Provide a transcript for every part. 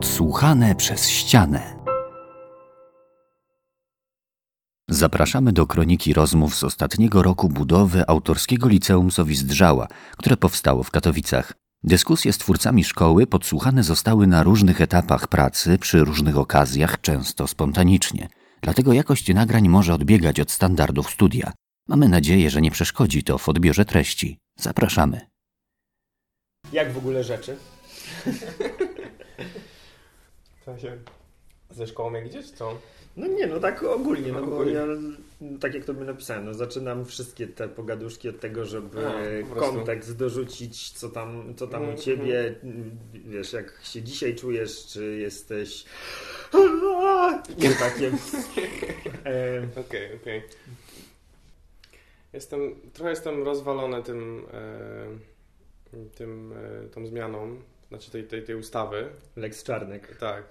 Podsłuchane przez ścianę. Zapraszamy do kroniki rozmów z ostatniego roku budowy autorskiego Liceum Sowizdrzała, które powstało w Katowicach. Dyskusje z twórcami szkoły podsłuchane zostały na różnych etapach pracy, przy różnych okazjach, często spontanicznie. Dlatego jakość nagrań może odbiegać od standardów studia. Mamy nadzieję, że nie przeszkodzi to w odbiorze treści. Zapraszamy. Jak w ogóle rzeczy? To się ze szkołą jak gdzieś, co? No nie, no tak ogólnie, no bo ja, tak jak to by napisałem, no zaczynam wszystkie te pogaduszki od tego, żeby kontekst dorzucić, co tam u ciebie, wiesz, jak się dzisiaj czujesz, czy jesteś... Nie takie... Okej. Trochę jestem rozwalony tą zmianą, znaczy tej ustawy. Lex Czarnek. Tak.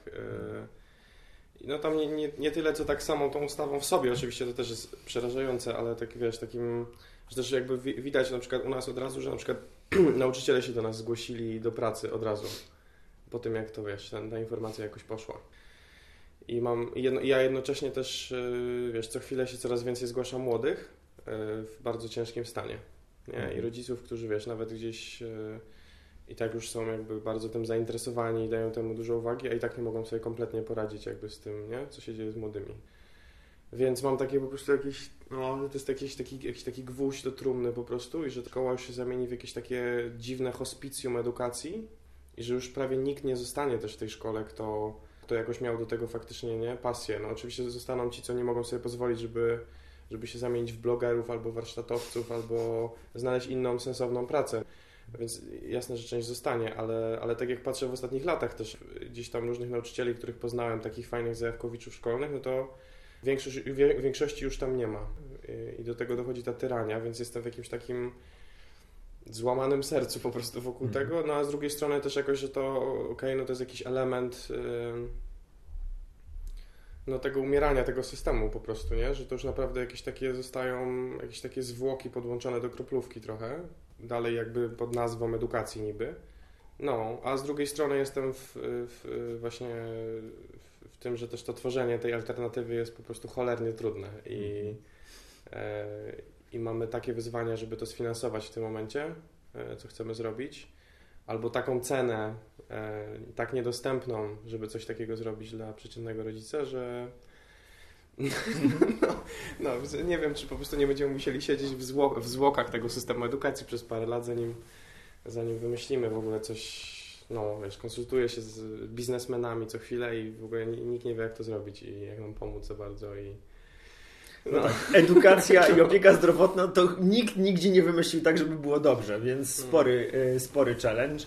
No tam nie tyle, co tak samo tą ustawą w sobie, oczywiście to też jest przerażające, ale tak, wiesz, takim, że też jakby widać na przykład u nas od razu, że na przykład nauczyciele się do nas zgłosili do pracy od razu, po tym jak to, wiesz, ta informacja jakoś poszła. I ja jednocześnie też, wiesz, co chwilę się coraz więcej zgłasza młodych w bardzo ciężkim stanie. Nie? I rodziców, którzy, wiesz, nawet gdzieś i tak już są jakby bardzo tym zainteresowani i dają temu dużo uwagi, a i tak nie mogą sobie kompletnie poradzić jakby z tym, nie? Co się dzieje z młodymi. Więc mam takie po prostu jakieś, no to jest jakiś taki gwóźdź do trumny po prostu i że szkoła już się zamieni w jakieś takie dziwne hospicjum edukacji i że już prawie nikt nie zostanie też w tej szkole, kto jakoś miał do tego faktycznie, nie? Pasję. No oczywiście zostaną ci, co nie mogą sobie pozwolić, żeby się zamienić w blogerów albo warsztatowców, albo znaleźć inną sensowną pracę. Więc jasne, że część zostanie, ale tak jak patrzę w ostatnich latach też gdzieś tam różnych nauczycieli, których poznałem, takich fajnych zajawkowiczów szkolnych, no to większości już tam nie ma. I do tego dochodzi ta tyrania, więc jestem w jakimś takim złamanym sercu po prostu wokół tego. No a z drugiej strony też jakoś, że to no to jest jakiś element no tego umierania tego systemu po prostu, nie? Że to już naprawdę jakieś takie zwłoki podłączone do kroplówki trochę. Dalej jakby pod nazwą edukacji niby. No, a z drugiej strony jestem w tym, że też to tworzenie tej alternatywy jest po prostu cholernie trudne i mamy takie wyzwania, żeby to sfinansować w tym momencie, co chcemy zrobić, albo taką cenę tak niedostępną, żeby coś takiego zrobić dla przeciętnego rodzica, że... No, nie wiem, czy po prostu nie będziemy musieli siedzieć w zwłokach tego systemu edukacji przez parę lat, zanim wymyślimy w ogóle coś, no wiesz, konsultuję się z biznesmenami co chwilę i w ogóle nikt nie wie, jak to zrobić i jak nam pomóc za bardzo i... No. Edukacja i opieka zdrowotna to nikt nigdzie nie wymyślił tak, żeby było dobrze, więc spory challenge.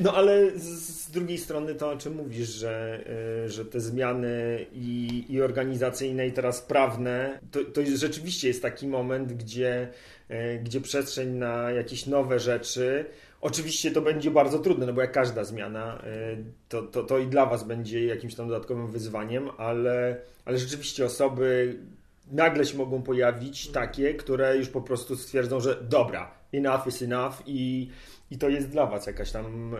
No ale z drugiej strony to, o czym mówisz, że te zmiany i organizacyjne i teraz prawne, to rzeczywiście jest taki moment, gdzie przestrzeń na jakieś nowe rzeczy. Oczywiście to będzie bardzo trudne, no bo jak każda zmiana, to i dla was będzie jakimś tam dodatkowym wyzwaniem, ale rzeczywiście osoby... Nagle się mogą pojawić takie, które już po prostu stwierdzą, że dobra, enough is enough i to jest dla was jakaś tam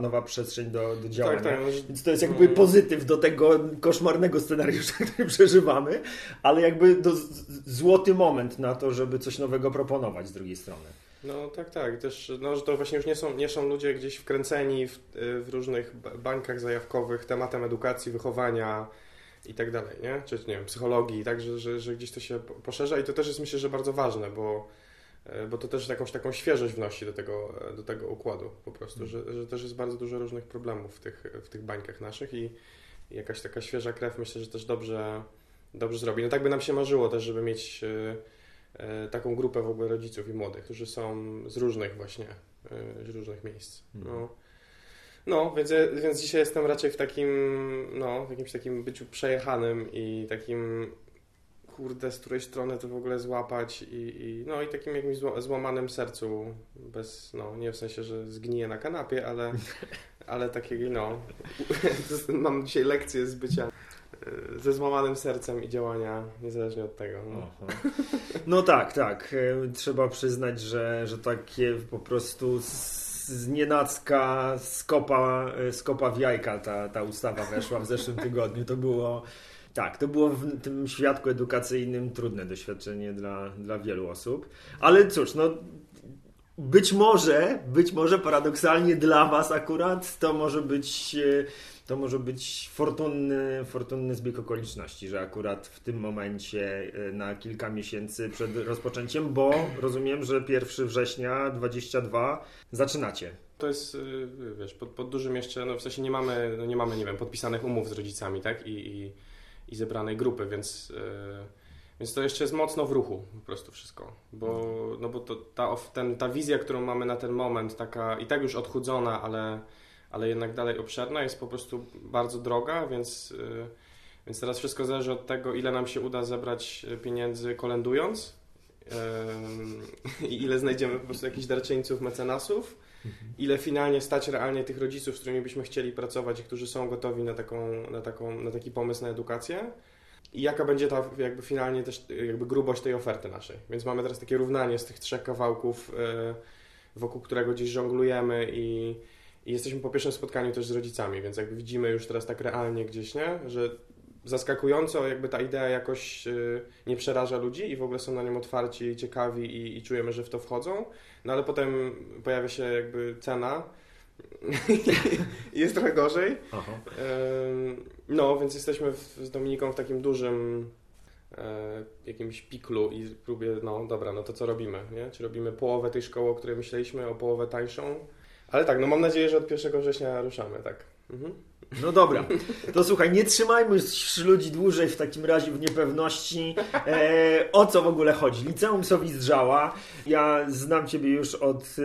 nowa przestrzeń do działania. Tak. Więc to jest jakby pozytyw do tego koszmarnego scenariusza, który przeżywamy, ale jakby złoty moment na to, żeby coś nowego proponować z drugiej strony. No tak. Też, no, że to właśnie już nie są ludzie gdzieś wkręceni w różnych bańkach zajawkowych tematem edukacji, wychowania, i tak dalej, nie? Czy nie wiem, psychologii, tak, że gdzieś to się poszerza i to też jest, myślę, że bardzo ważne, bo to też jakąś taką świeżość wnosi do tego układu po prostu, że też jest bardzo dużo różnych problemów w tych bańkach naszych i jakaś taka świeża krew, myślę, że też dobrze zrobi. No tak by nam się marzyło też, żeby mieć taką grupę w ogóle rodziców i młodych, którzy są z różnych właśnie, z różnych miejsc. No, więc dzisiaj jestem raczej w takim, no, w jakimś takim byciu przejechanym i takim, z której strony to w ogóle złapać i takim jakimś złamanym sercu, bez, no, nie w sensie, że zgniję na kanapie, ale takiego, no, mam dzisiaj lekcję z bycia ze złamanym sercem i działania, niezależnie od tego. No, no tak, trzeba przyznać, że takie po prostu znienacka skopa w jajka ta ustawa weszła w zeszłym tygodniu. To było w tym świadku edukacyjnym trudne doświadczenie dla wielu osób. Ale cóż, no być może paradoksalnie dla was akurat to może być fortunny zbieg okoliczności, że akurat w tym momencie na kilka miesięcy przed rozpoczęciem, bo rozumiem, że 1 września 2022 zaczynacie. To jest, wiesz, pod dużym jeszcze, no w sensie nie mamy, nie wiem, podpisanych umów z rodzicami, tak? I zebranej grupy, więc to jeszcze jest mocno w ruchu po prostu wszystko, bo ta wizja, którą mamy na ten moment, taka i tak już odchudzona, ale jednak dalej obszerna, jest po prostu bardzo droga, więc teraz wszystko zależy od tego, ile nam się uda zebrać pieniędzy kolendując i ile znajdziemy po prostu jakichś darczyńców, mecenasów, ile finalnie stać realnie tych rodziców, z którymi byśmy chcieli pracować i którzy są gotowi na taki pomysł na edukację i jaka będzie ta jakby finalnie też jakby grubość tej oferty naszej. Więc mamy teraz takie równanie z tych 3 kawałków, wokół którego gdzieś żonglujemy i jesteśmy po pierwszym spotkaniu też z rodzicami, więc jakby widzimy już teraz tak realnie gdzieś, nie? Że zaskakująco jakby ta idea jakoś nie przeraża ludzi i w ogóle są na nią otwarci, ciekawi i czujemy, że w to wchodzą, no ale potem pojawia się jakby cena i jest trochę gorzej. Aha. No, więc jesteśmy z Dominiką w takim dużym jakimś piklu i próbie, no dobra, no to co robimy, nie? Czy robimy połowę tej szkoły, o której myśleliśmy, o połowę tańszą? Ale tak, no mam nadzieję, że od 1 września ruszamy, tak. Mhm. No dobra, to słuchaj, nie trzymajmy ludzi dłużej w takim razie w niepewności, o co w ogóle chodzi. Liceum Sowizdrzała, ja znam Ciebie już od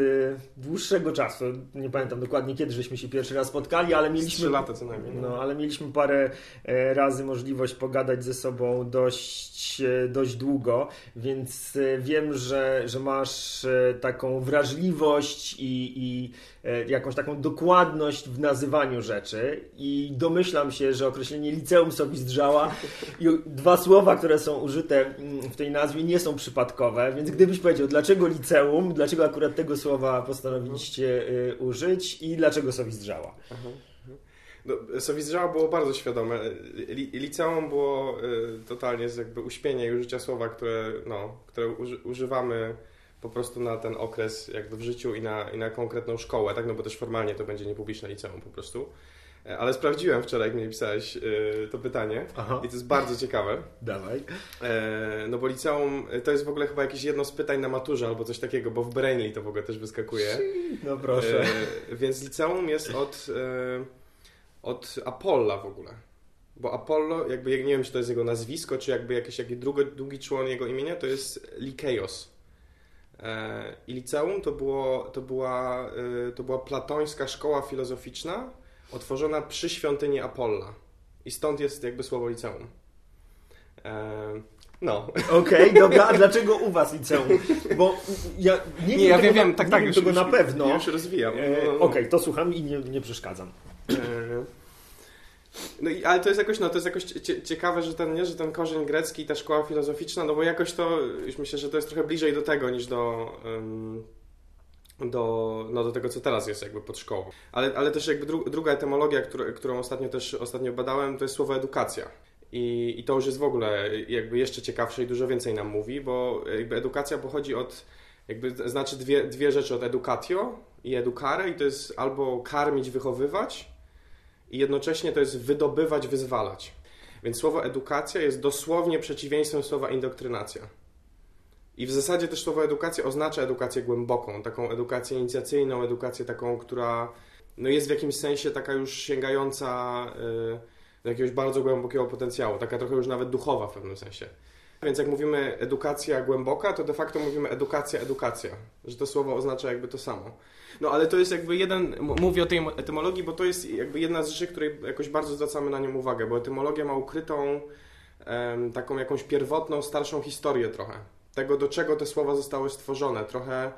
dłuższego czasu, nie pamiętam dokładnie kiedy żeśmy się pierwszy raz spotkali, ale mieliśmy 3 lata co najmniej. No, ale mieliśmy parę razy możliwość pogadać ze sobą dość długo, więc wiem, że masz taką wrażliwość i jakąś taką dokładność w nazywaniu rzeczy i domyślam się, że określenie Liceum Sowizdrzała i 2 słowa, które są użyte w tej nazwie, nie są przypadkowe, więc gdybyś powiedział, dlaczego liceum, dlaczego akurat tego słowa postanowiliście użyć i dlaczego Sowizdrzała? No, Sowizdrzała było bardzo świadome. Liceum było totalnie jakby uśpienie i użycia słowa, które używamy po prostu na ten okres jakby w życiu i na konkretną szkołę, tak? No bo też formalnie to będzie niepubliczne liceum po prostu. Ale sprawdziłem wczoraj, jak mnie pisałeś to pytanie. Aha. I to jest bardzo ciekawe. Dawaj. No bo liceum to jest w ogóle chyba jakieś jedno z pytań na maturze albo coś takiego, bo w Brainly to w ogóle też wyskakuje. No proszę. Więc liceum jest od Apolla w ogóle. Bo Apollo, jakby nie wiem, czy to jest jego nazwisko, czy jakby jakiś drugi człon jego imienia, to jest Likejos. I liceum to była platońska szkoła filozoficzna otworzona przy świątyni Apolla. I stąd jest jakby słowo liceum. No. Okej, dobra, a dlaczego u was liceum? Bo ja nie wiem tego na pewno. Ja już rozwijam. No. Okej, to słucham i nie przeszkadzam. No i, ale to jest jakoś ciekawe, że ten korzeń grecki i ta szkoła filozoficzna, no bo jakoś to, już myślę, że to jest trochę bliżej do tego niż do tego, co teraz jest jakby pod szkołą. Ale też jakby druga etymologia, którą ostatnio badałem, to jest słowo edukacja. I to już jest w ogóle jakby jeszcze ciekawsze i dużo więcej nam mówi, bo jakby edukacja pochodzi od, jakby znaczy dwie rzeczy, od educatio i educare, i to jest albo karmić, wychowywać, i jednocześnie to jest wydobywać, wyzwalać. Więc słowo edukacja jest dosłownie przeciwieństwem słowa indoktrynacja. I w zasadzie też słowo edukacja oznacza edukację głęboką, taką edukację inicjacyjną, edukację taką, która no jest w jakimś sensie taka już sięgająca do jakiegoś bardzo głębokiego potencjału, taka trochę już nawet duchowa w pewnym sensie. Więc jak mówimy edukacja głęboka, to de facto mówimy edukacja, że to słowo oznacza jakby to samo. No ale to jest jakby mówię o tej etymologii, bo to jest jakby jedna z rzeczy, której jakoś bardzo zwracamy na nią uwagę, bo etymologia ma ukrytą taką jakąś pierwotną, starszą historię trochę. Tego, do czego te słowa zostały stworzone, trochę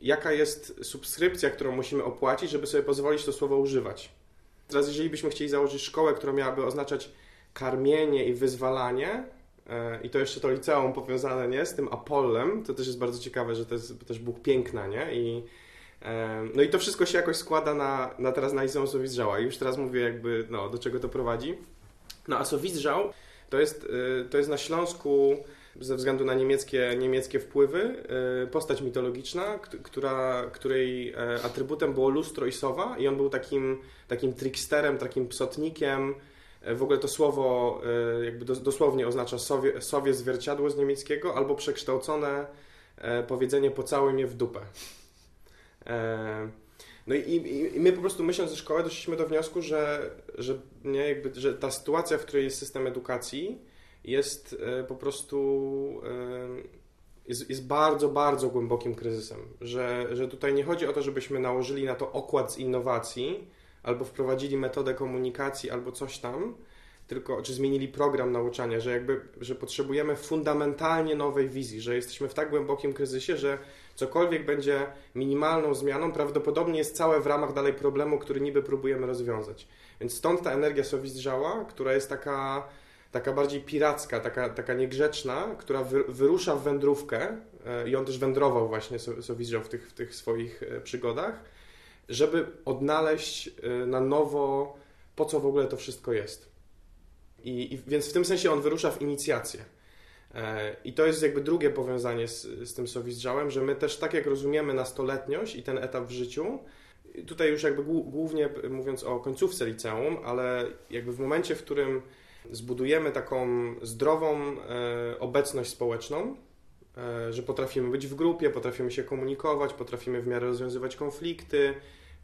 jaka jest subskrypcja, którą musimy opłacić, żeby sobie pozwolić to słowo używać. Teraz jeżeli byśmy chcieli założyć szkołę, która miałaby oznaczać karmienie i wyzwalanie, i to jeszcze to liceum powiązane, nie, z tym Apollem, to też jest bardzo ciekawe, że to jest też Bóg piękna, nie? I No i to wszystko się jakoś składa na teraz na Liceum Sowizdrzała. Już teraz mówię jakby, no, do czego to prowadzi. No a Sowizdrzał to jest na Śląsku ze względu na niemieckie wpływy postać mitologiczna, której atrybutem było lustro i sowa, i on był takim tricksterem, takim psotnikiem. W ogóle to słowo jakby dosłownie oznacza sowie zwierciadło z niemieckiego, albo przekształcone powiedzenie pocałuj mnie w dupę. No i my po prostu myśląc ze szkoły doszliśmy do wniosku, że ta sytuacja, w której jest system edukacji, jest po prostu jest bardzo, bardzo głębokim kryzysem. Że tutaj nie chodzi o to, żebyśmy nałożyli na to okład z innowacji, albo wprowadzili metodę komunikacji, albo coś tam, tylko czy zmienili program nauczania, że potrzebujemy fundamentalnie nowej wizji, że jesteśmy w tak głębokim kryzysie, że cokolwiek będzie minimalną zmianą, prawdopodobnie jest całe w ramach dalej problemu, który niby próbujemy rozwiązać. Więc stąd ta energia Sowizdrzała, która jest taka bardziej piracka, taka niegrzeczna, która wyrusza w wędrówkę, i on też wędrował właśnie, Sowizdrzał, w tych swoich przygodach, żeby odnaleźć na nowo, po co w ogóle to wszystko jest. I więc w tym sensie on wyrusza w inicjację. I to jest jakby drugie powiązanie z tym Sowizdrzałem, że my też tak jak rozumiemy nastoletniość i ten etap w życiu, tutaj już jakby głównie mówiąc o końcówce liceum, ale jakby w momencie, w którym zbudujemy taką zdrową obecność społeczną, że potrafimy być w grupie, potrafimy się komunikować, potrafimy w miarę rozwiązywać konflikty,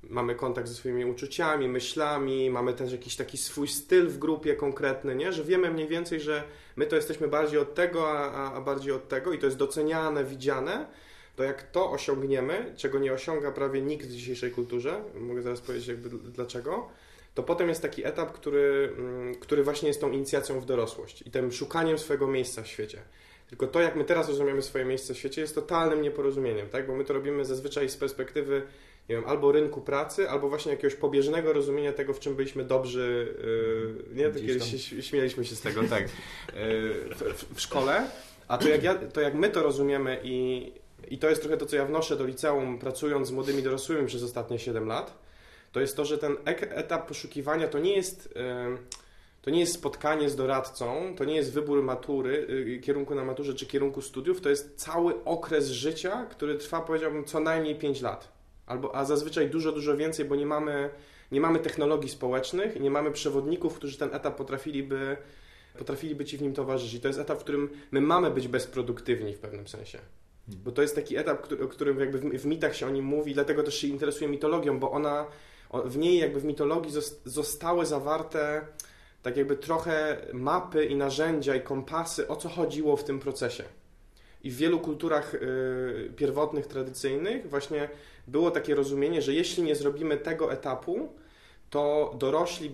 mamy kontakt ze swoimi uczuciami, myślami, mamy też jakiś taki swój styl w grupie konkretny, nie? Że wiemy mniej więcej, że my to jesteśmy bardziej od tego, a bardziej od tego, i to jest doceniane, widziane, to jak to osiągniemy, czego nie osiąga prawie nikt w dzisiejszej kulturze, mogę zaraz powiedzieć jakby dlaczego, to potem jest taki etap, który właśnie jest tą inicjacją w dorosłość i tym szukaniem swojego miejsca w świecie. Tylko to, jak my teraz rozumiemy swoje miejsce w świecie, jest totalnym nieporozumieniem, tak? Bo my to robimy zazwyczaj z perspektywy, nie wiem, albo rynku pracy, albo właśnie jakiegoś pobieżnego rozumienia tego, w czym byliśmy dobrzy, nie? Śmieliśmy się z tego, tak, w szkole. A to jak my to rozumiemy i to jest trochę to, co ja wnoszę do liceum, pracując z młodymi dorosłymi przez ostatnie 7 lat, to jest to, że ten etap poszukiwania to nie jest spotkanie z doradcą, to nie jest wybór matury, kierunku na maturze czy kierunku studiów, to jest cały okres życia, który trwa, powiedziałbym, co najmniej 5 lat. A zazwyczaj dużo, dużo więcej, bo nie mamy technologii społecznych i nie mamy przewodników, którzy ten etap potrafiliby ci w nim towarzyszyć. To jest etap, w którym my mamy być bezproduktywni w pewnym sensie. Bo to jest taki etap, o którym jakby w mitach się o nim mówi, dlatego też się interesuje mitologią, bo w niej jakby w mitologii zostały zawarte tak jakby trochę mapy i narzędzia i kompasy, o co chodziło w tym procesie. I w wielu kulturach pierwotnych, tradycyjnych właśnie było takie rozumienie, że jeśli nie zrobimy tego etapu, to dorośli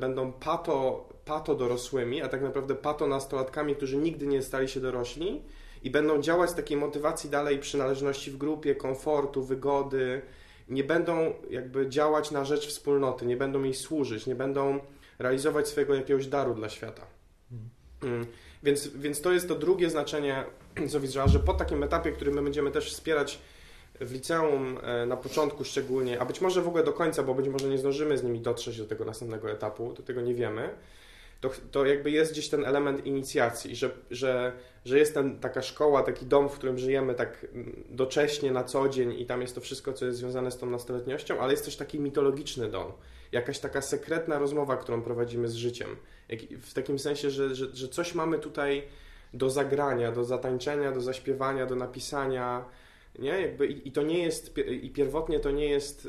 będą pato dorosłymi, a tak naprawdę pato nastolatkami, którzy nigdy nie stali się dorośli, i będą działać z takiej motywacji dalej przynależności w grupie, komfortu, wygody. Nie będą jakby działać na rzecz wspólnoty, nie będą jej służyć, nie będą realizować swojego jakiegoś daru dla świata. Więc to jest to drugie znaczenie Sowizdrzała, że po takim etapie, który my będziemy też wspierać w liceum na początku szczególnie, a być może w ogóle do końca, bo być może nie zdążymy z nimi dotrzeć do tego następnego etapu, do tego nie wiemy, to jakby jest gdzieś ten element inicjacji, że jest taka szkoła, taki dom, w którym żyjemy tak docześnie, na co dzień, i tam jest to wszystko, co jest związane z tą nastoletnością, ale jest też taki mitologiczny dom, jakaś taka sekretna rozmowa, którą prowadzimy z życiem. W takim sensie, że coś mamy tutaj do zagrania, do zatańczenia, do zaśpiewania, do napisania, nie? Jakby, i to nie jest, i pierwotnie to nie jest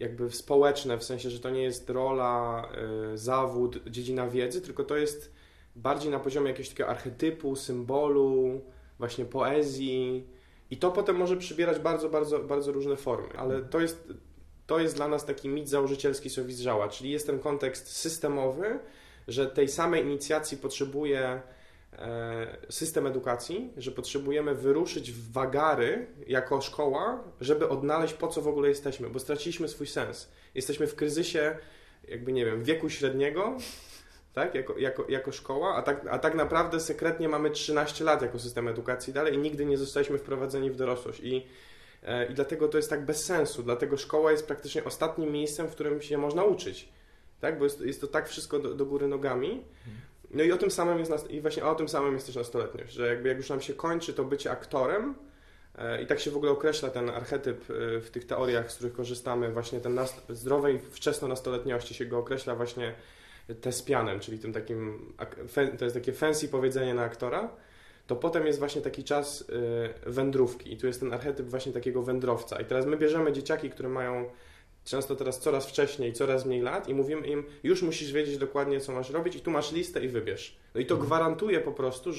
jakby społeczne, w sensie, że to nie jest rola, zawód, dziedzina wiedzy, tylko to jest bardziej na poziomie jakiegoś takiego archetypu, symbolu, właśnie poezji, i to potem może przybierać bardzo, bardzo, bardzo różne formy, ale to jest dla nas taki mit założycielski Sowizdrzała, czyli jest ten kontekst systemowy, że tej samej inicjacji potrzebuje system edukacji, że potrzebujemy wyruszyć w wagary jako szkoła, żeby odnaleźć, po co w ogóle jesteśmy, bo straciliśmy swój sens. Jesteśmy w kryzysie, jakby nie wiem, wieku średniego, tak? Jako szkoła, a tak naprawdę sekretnie mamy 13 lat jako system edukacji dalej i nigdy nie zostaliśmy wprowadzeni w dorosłość. I i dlatego to jest tak bez sensu, dlatego szkoła jest praktycznie ostatnim miejscem, w którym się można uczyć, tak? Bo jest to tak wszystko do góry nogami. No i o tym samym jest, też nastoletniość, że jakby jak już nam się kończy to bycie aktorem, i tak się w ogóle określa ten archetyp w tych teoriach, z których korzystamy, właśnie ten zdrowej wczesnonastoletniości się go określa właśnie thespianem, czyli tym takim, to jest takie fancy powiedzenie na aktora, to potem jest właśnie taki czas wędrówki i tu jest ten archetyp właśnie takiego wędrowca. I teraz my bierzemy dzieciaki, które mają często teraz coraz wcześniej, coraz mniej lat i mówimy im, już musisz wiedzieć dokładnie, co masz robić i tu masz listę i wybierz. No i to gwarantuje po prostu,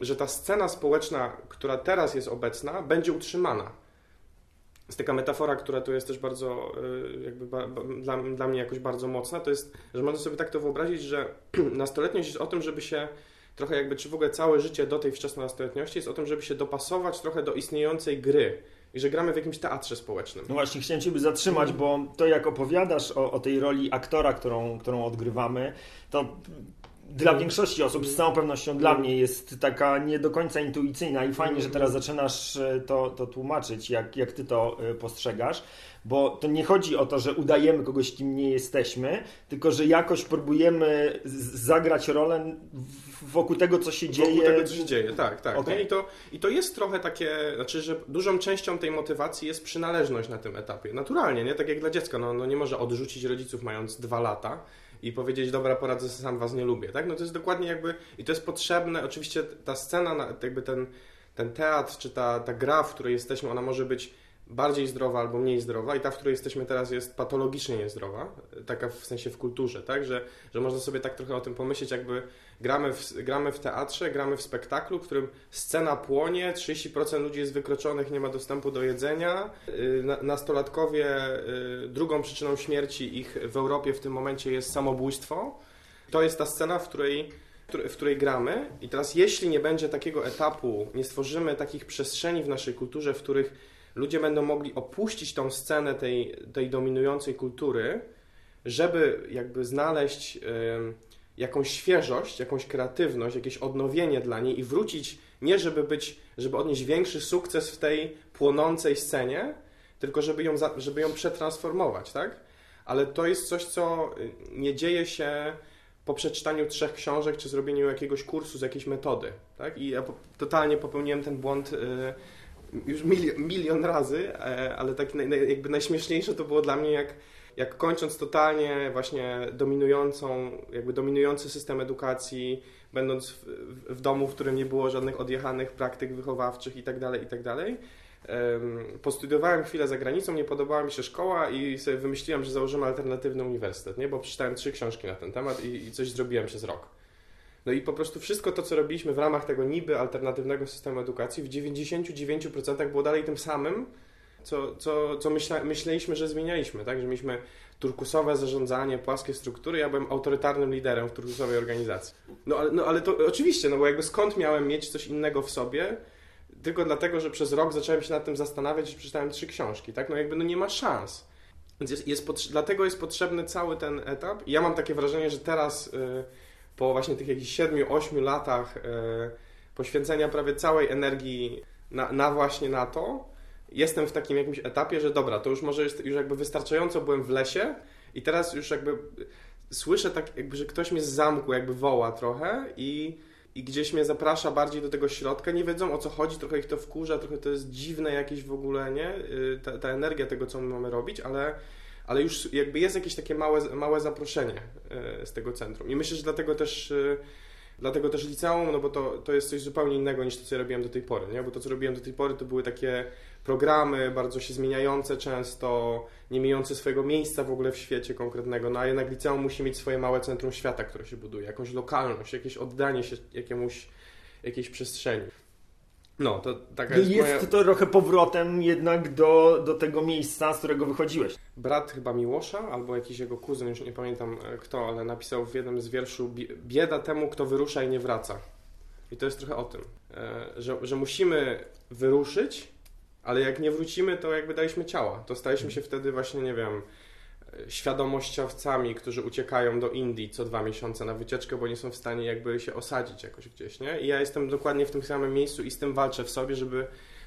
że ta scena społeczna, która teraz jest obecna, będzie utrzymana. Jest taka metafora, która tu jest też bardzo, jakby dla mnie jakoś bardzo mocna, to jest, że można sobie tak to wyobrazić, że nastoletniość jest o tym, żeby się trochę jakby, czy w ogóle całe życie do tej wczesnonastoletniości jest o tym, żeby się dopasować trochę do istniejącej gry i że gramy w jakimś teatrze społecznym. No właśnie, chciałem Ciebie zatrzymać, bo to jak opowiadasz o tej roli aktora, którą odgrywamy, to dla większości osób, z całą pewnością dla mnie, jest taka nie do końca intuicyjna i fajnie, że teraz zaczynasz to tłumaczyć, jak Ty to postrzegasz, bo to nie chodzi o to, że udajemy kogoś, kim nie jesteśmy, tylko że jakoś próbujemy zagrać rolę wokół tego, co się dzieje. Wokół tego, co się dzieje, tak, tak. Okay. No i to jest trochę takie, znaczy, że dużą częścią tej motywacji jest przynależność na tym etapie. Naturalnie, nie? Tak jak dla dziecka, no nie może odrzucić rodziców mając 2 lata, i powiedzieć, dobra, poradzę, sam was nie lubię, tak? No to jest dokładnie jakby, i to jest potrzebne, oczywiście ta scena, jakby ten teatr, czy ta gra, w której jesteśmy, ona może być bardziej zdrowa albo mniej zdrowa i ta, w której jesteśmy teraz, jest patologicznie niezdrowa, taka w sensie w kulturze, tak? Że można sobie tak trochę o tym pomyśleć, jakby gramy w teatrze, gramy w spektaklu, w którym scena płonie, 30% ludzi jest wykroczonych, nie ma dostępu do jedzenia, nastolatkowie, drugą przyczyną śmierci ich w Europie w tym momencie jest samobójstwo. To jest ta scena, w której gramy i teraz jeśli nie będzie takiego etapu, nie stworzymy takich przestrzeni w naszej kulturze, w których ludzie będą mogli opuścić tą scenę tej dominującej kultury, żeby jakby znaleźć jakąś świeżość, jakąś kreatywność, jakieś odnowienie dla niej i wrócić, nie żeby odnieść większy sukces w tej płonącej scenie, tylko żeby ją przetransformować, tak? Ale to jest coś, co nie dzieje się po przeczytaniu 3 książek czy zrobieniu jakiegoś kursu z jakiejś metody, tak? I ja totalnie popełniłem ten błąd już milion razy, ale tak jakby najśmieszniejsze to było dla mnie, jak kończąc totalnie właśnie dominujący system edukacji, będąc w domu, w którym nie było żadnych odjechanych praktyk wychowawczych itd., postudiowałem chwilę za granicą, nie podobała mi się szkoła i sobie wymyśliłem, że założymy alternatywny uniwersytet, nie? Bo przeczytałem 3 książki na ten temat i coś zrobiłem przez rok. No i po prostu wszystko to, co robiliśmy w ramach tego niby alternatywnego systemu edukacji, w 99% było dalej tym samym, co myśleliśmy, że zmienialiśmy, tak? Że mieliśmy turkusowe zarządzanie, płaskie struktury, ja byłem autorytarnym liderem w turkusowej organizacji. No ale to oczywiście, no bo jakby skąd miałem mieć coś innego w sobie, tylko dlatego, że przez rok zacząłem się nad tym zastanawiać i przeczytałem 3 książki, tak? No jakby nie ma szans. Więc dlatego jest potrzebny cały ten etap. I ja mam takie wrażenie, że teraz po właśnie tych jakichś 7-8 latach poświęcenia prawie całej energii na to, jestem w takim jakimś etapie, że dobra, to już może już jakby wystarczająco byłem w lesie i teraz już jakby słyszę tak jakby, że ktoś mnie z zamku jakby woła trochę i gdzieś mnie zaprasza bardziej do tego środka, nie wiedzą o co chodzi, trochę ich to wkurza, trochę to jest dziwne jakieś w ogóle, nie? Ta energia tego, co my mamy robić, ale już jakby jest jakieś takie małe zaproszenie z tego centrum. I myślę, że dlatego też liceum, no bo to jest coś zupełnie innego niż to, co ja robiłem do tej pory, nie? Bo to, co robiłem do tej pory, to były takie programy bardzo się zmieniające często, nie mające swojego miejsca w ogóle w świecie konkretnego, no a jednak liceum musi mieć swoje małe centrum świata, które się buduje, jakąś lokalność, jakieś oddanie się jakiejś przestrzeni. No, to taka jest to trochę powrotem jednak do tego miejsca, z którego wychodziłeś. Brat chyba Miłosza, albo jakiś jego kuzyn, już nie pamiętam kto, ale napisał w jednym z wierszy: bieda temu, kto wyrusza i nie wraca. I to jest trochę o tym, że musimy wyruszyć, ale jak nie wrócimy, to jakby daliśmy ciała. To staliśmy się wtedy właśnie, nie wiem, świadomościowcami, którzy uciekają do Indii co 2 miesiące na wycieczkę, bo nie są w stanie jakby się osadzić jakoś gdzieś, nie? I ja jestem dokładnie w tym samym miejscu i z tym walczę w sobie, żeby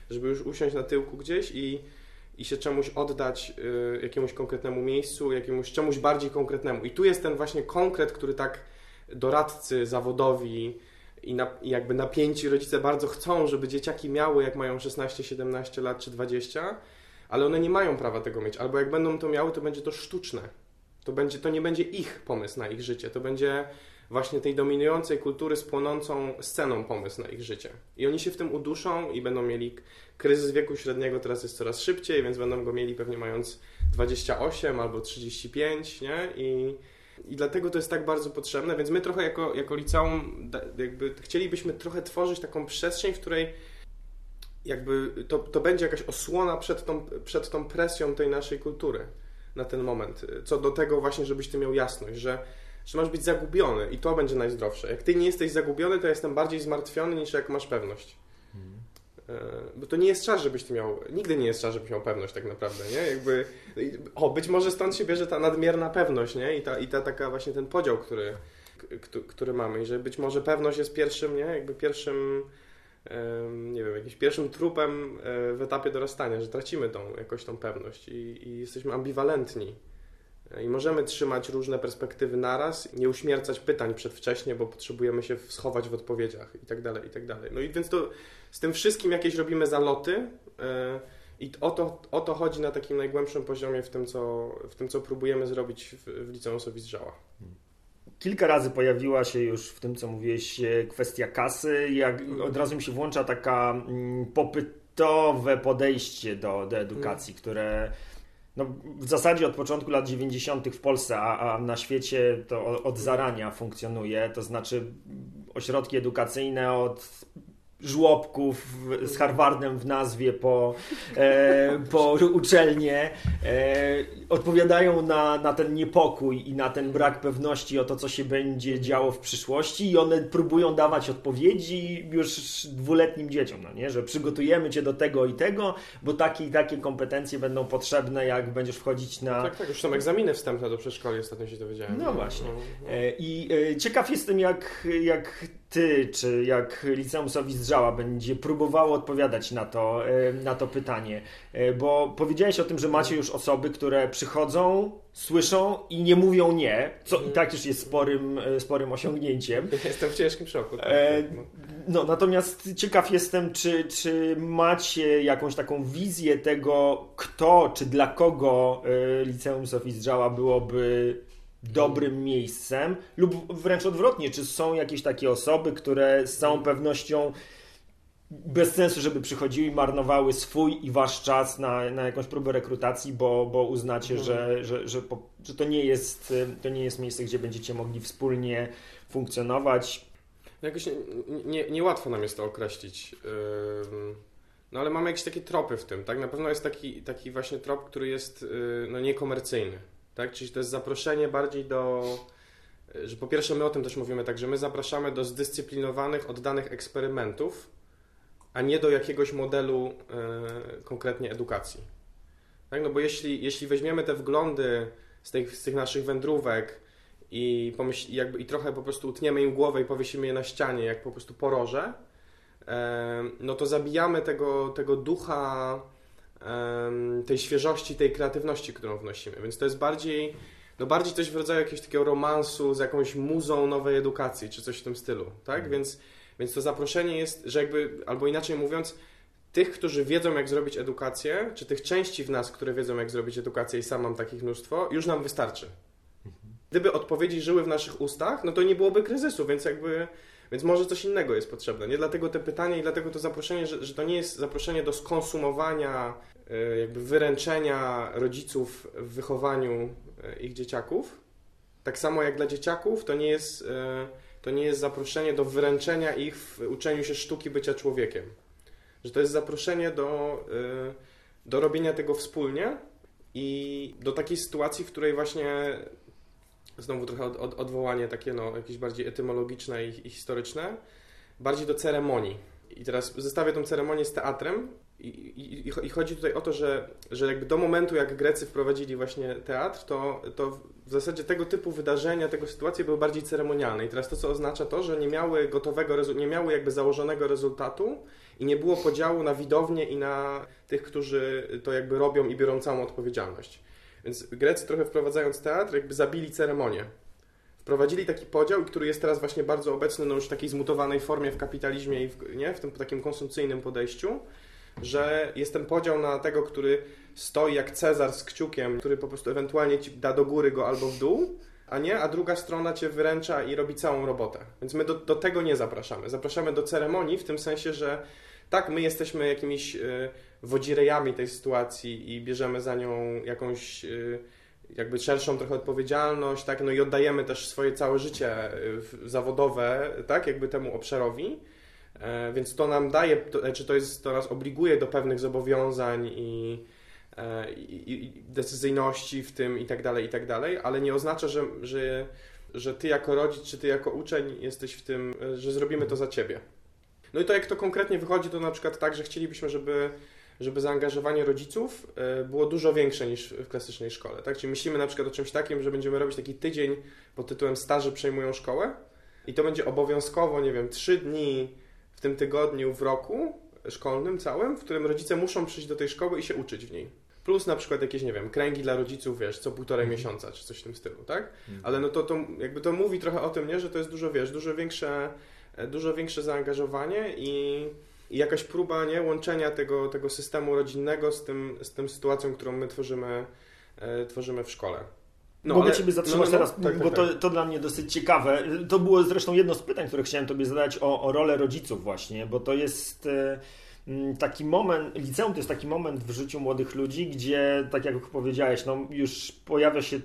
żeby już usiąść na tyłku gdzieś i się czemuś oddać, jakiemuś konkretnemu miejscu, jakiemuś czemuś bardziej konkretnemu. I tu jest ten właśnie konkret, który tak doradcy zawodowi i jakby napięci rodzice bardzo chcą, żeby dzieciaki miały, jak mają 16, 17 lat czy 20, ale one nie mają prawa tego mieć. Albo jak będą to miały, to będzie to sztuczne. To nie będzie ich pomysł na ich życie. To będzie właśnie tej dominującej kultury z płonącą sceną pomysł na ich życie. I oni się w tym uduszą i będą mieli kryzys wieku średniego, teraz jest coraz szybciej, więc będą go mieli pewnie mając 28 albo 35, nie? I dlatego to jest tak bardzo potrzebne, więc my trochę jako liceum jakby chcielibyśmy trochę tworzyć taką przestrzeń, w której jakby to będzie jakaś osłona przed tą presją tej naszej kultury na ten moment. Co do tego właśnie, żebyś ty miał jasność, że masz być zagubiony i to będzie najzdrowsze. Jak ty nie jesteś zagubiony, to ja jestem bardziej zmartwiony niż jak masz pewność. Bo to nie jest czas, żebyś ty miał... Nigdy nie jest czas, żebyś miał pewność tak naprawdę, nie? Jakby... O, być może stąd się bierze ta nadmierna pewność, nie? I ta taka właśnie ten podział, który mamy. I że być może pewność jest pierwszym, nie? Jakby pierwszym... nie wiem, jakimś pierwszym trupem w etapie dorastania, że tracimy tą jakoś tą pewność i jesteśmy ambiwalentni. I możemy trzymać różne perspektywy naraz, nie uśmiercać pytań przedwcześnie, bo potrzebujemy się schować w odpowiedziach i tak dalej, i tak dalej. No i więc to z tym wszystkim jakieś robimy zaloty i o to chodzi na takim najgłębszym poziomie w tym, co próbujemy zrobić w Liceum Sowizdrzała. Kilka razy pojawiła się już w tym, co mówiłeś, kwestia kasy. Jak od razu mi się włącza taka popytowe podejście do edukacji, które no, w zasadzie od początku lat 90. w Polsce, a na świecie to od zarania funkcjonuje. To znaczy ośrodki edukacyjne od żłobków z Harvardem w nazwie po uczelnie odpowiadają na ten niepokój i na ten brak pewności o to, co się będzie działo w przyszłości i one próbują dawać odpowiedzi już dwuletnim dzieciom, no nie? Że przygotujemy cię do tego i tego, bo takie i takie kompetencje będą potrzebne, jak będziesz wchodzić na... Tak, już są egzaminy wstępne do przedszkoli, ostatnio się dowiedziałem. No właśnie. I ciekaw jestem, jak ty, czy jak Liceum Sowizdrzała będzie próbowało odpowiadać na to pytanie, bo powiedziałeś o tym, że macie już osoby, które przychodzą, słyszą i nie mówią nie, co i tak już jest sporym osiągnięciem. Jestem w ciężkim szoku. Tak. No, natomiast ciekaw jestem, czy macie jakąś taką wizję tego, kto czy dla kogo Liceum Sowizdrzała byłoby dobrym miejscem lub wręcz odwrotnie, czy są jakieś takie osoby, które z całą pewnością bez sensu, żeby przychodziły i marnowały swój i wasz czas na jakąś próbę rekrutacji, bo uznacie, że to nie jest miejsce, gdzie będziecie mogli wspólnie funkcjonować. Jakoś niełatwo nam jest to określić, no ale mamy jakieś takie tropy w tym, tak? Na pewno jest taki właśnie trop, który jest no, niekomercyjny. Tak? Czyli to jest zaproszenie bardziej do, że po pierwsze my o tym też mówimy tak, że my zapraszamy do zdyscyplinowanych, oddanych eksperymentów, a nie do jakiegoś modelu konkretnie edukacji. Tak? No bo jeśli weźmiemy te wglądy z tych naszych wędrówek i trochę po prostu utniemy im głowę i powiesimy je na ścianie, jak po prostu poroże, no to zabijamy tego ducha tej świeżości, tej kreatywności, którą wnosimy. Więc to jest bardziej coś w rodzaju jakiegoś takiego romansu z jakąś muzą nowej edukacji, czy coś w tym stylu, tak? Więc to zaproszenie jest, że jakby, albo inaczej mówiąc, tych, którzy wiedzą, jak zrobić edukację, czy tych części w nas, które wiedzą, jak zrobić edukację i sam mam takich mnóstwo, już nam wystarczy. Gdyby odpowiedzi żyły w naszych ustach, no to nie byłoby kryzysu, więc jakby... Więc może coś innego jest potrzebne, nie? Dlatego te pytania i dlatego to zaproszenie, że to nie jest zaproszenie do skonsumowania, jakby wyręczenia rodziców w wychowaniu ich dzieciaków. Tak samo jak dla dzieciaków to nie jest zaproszenie do wyręczenia ich w uczeniu się sztuki bycia człowiekiem. Że to jest zaproszenie do robienia tego wspólnie i do takiej sytuacji, w której właśnie... Znowu trochę odwołanie takie, no, jakieś bardziej etymologiczne i historyczne, bardziej do ceremonii. I teraz zestawię tą ceremonię z teatrem I chodzi tutaj o to, że jakby do momentu, jak Grecy wprowadzili właśnie teatr, to w zasadzie tego typu wydarzenia, tego sytuacje były bardziej ceremonialne. I teraz to, co oznacza to, że nie miały gotowego, nie miały jakby założonego rezultatu i nie było podziału na widownię i na tych, którzy to jakby robią i biorą całą odpowiedzialność. Więc Grecy trochę wprowadzając teatr, jakby zabili ceremonię. Wprowadzili taki podział, który jest teraz właśnie bardzo obecny, no już w takiej zmutowanej formie w kapitalizmie i w tym takim konsumpcyjnym podejściu, że jest ten podział na tego, który stoi jak Cezar z kciukiem, który po prostu ewentualnie ci da do góry go albo w dół, a druga strona cię wyręcza i robi całą robotę. Więc my do tego nie zapraszamy. Zapraszamy do ceremonii w tym sensie, że tak, my jesteśmy jakimiś wodzirejami tej sytuacji i bierzemy za nią jakąś jakby szerszą trochę odpowiedzialność, tak, no i oddajemy też swoje całe życie zawodowe, tak, jakby temu obszarowi. Więc to nam daje, to nas obliguje do pewnych zobowiązań i decyzyjności w tym i tak dalej, ale nie oznacza, że ty jako rodzic czy ty jako uczeń jesteś w tym, że zrobimy to za ciebie. No i to jak to konkretnie wychodzi, to na przykład tak, że chcielibyśmy, żeby zaangażowanie rodziców było dużo większe niż w klasycznej szkole. Tak? Czyli myślimy na przykład o czymś takim, że będziemy robić taki tydzień pod tytułem Starzy przejmują szkołę i to będzie obowiązkowo, nie wiem, 3 dni w tym tygodniu w roku szkolnym całym, w którym rodzice muszą przyjść do tej szkoły i się uczyć w niej. Plus na przykład jakieś, nie wiem, kręgi dla rodziców, wiesz, co 1,5 miesiąca, czy coś w tym stylu, tak? Ale no to jakby to mówi trochę o tym, nie, że to jest dużo, wiesz, dużo większe zaangażowanie i jakaś próba, nie, łączenia tego systemu rodzinnego z tą sytuacją, którą my tworzymy w szkole. No, mogę Ciebie zatrzymać teraz, tak, bo to dla mnie dosyć ciekawe. To było zresztą jedno z pytań, które chciałem Tobie zadać o rolę rodziców właśnie, bo to jest taki moment, liceum to jest taki moment w życiu młodych ludzi, gdzie tak jak powiedziałeś, no już pojawia się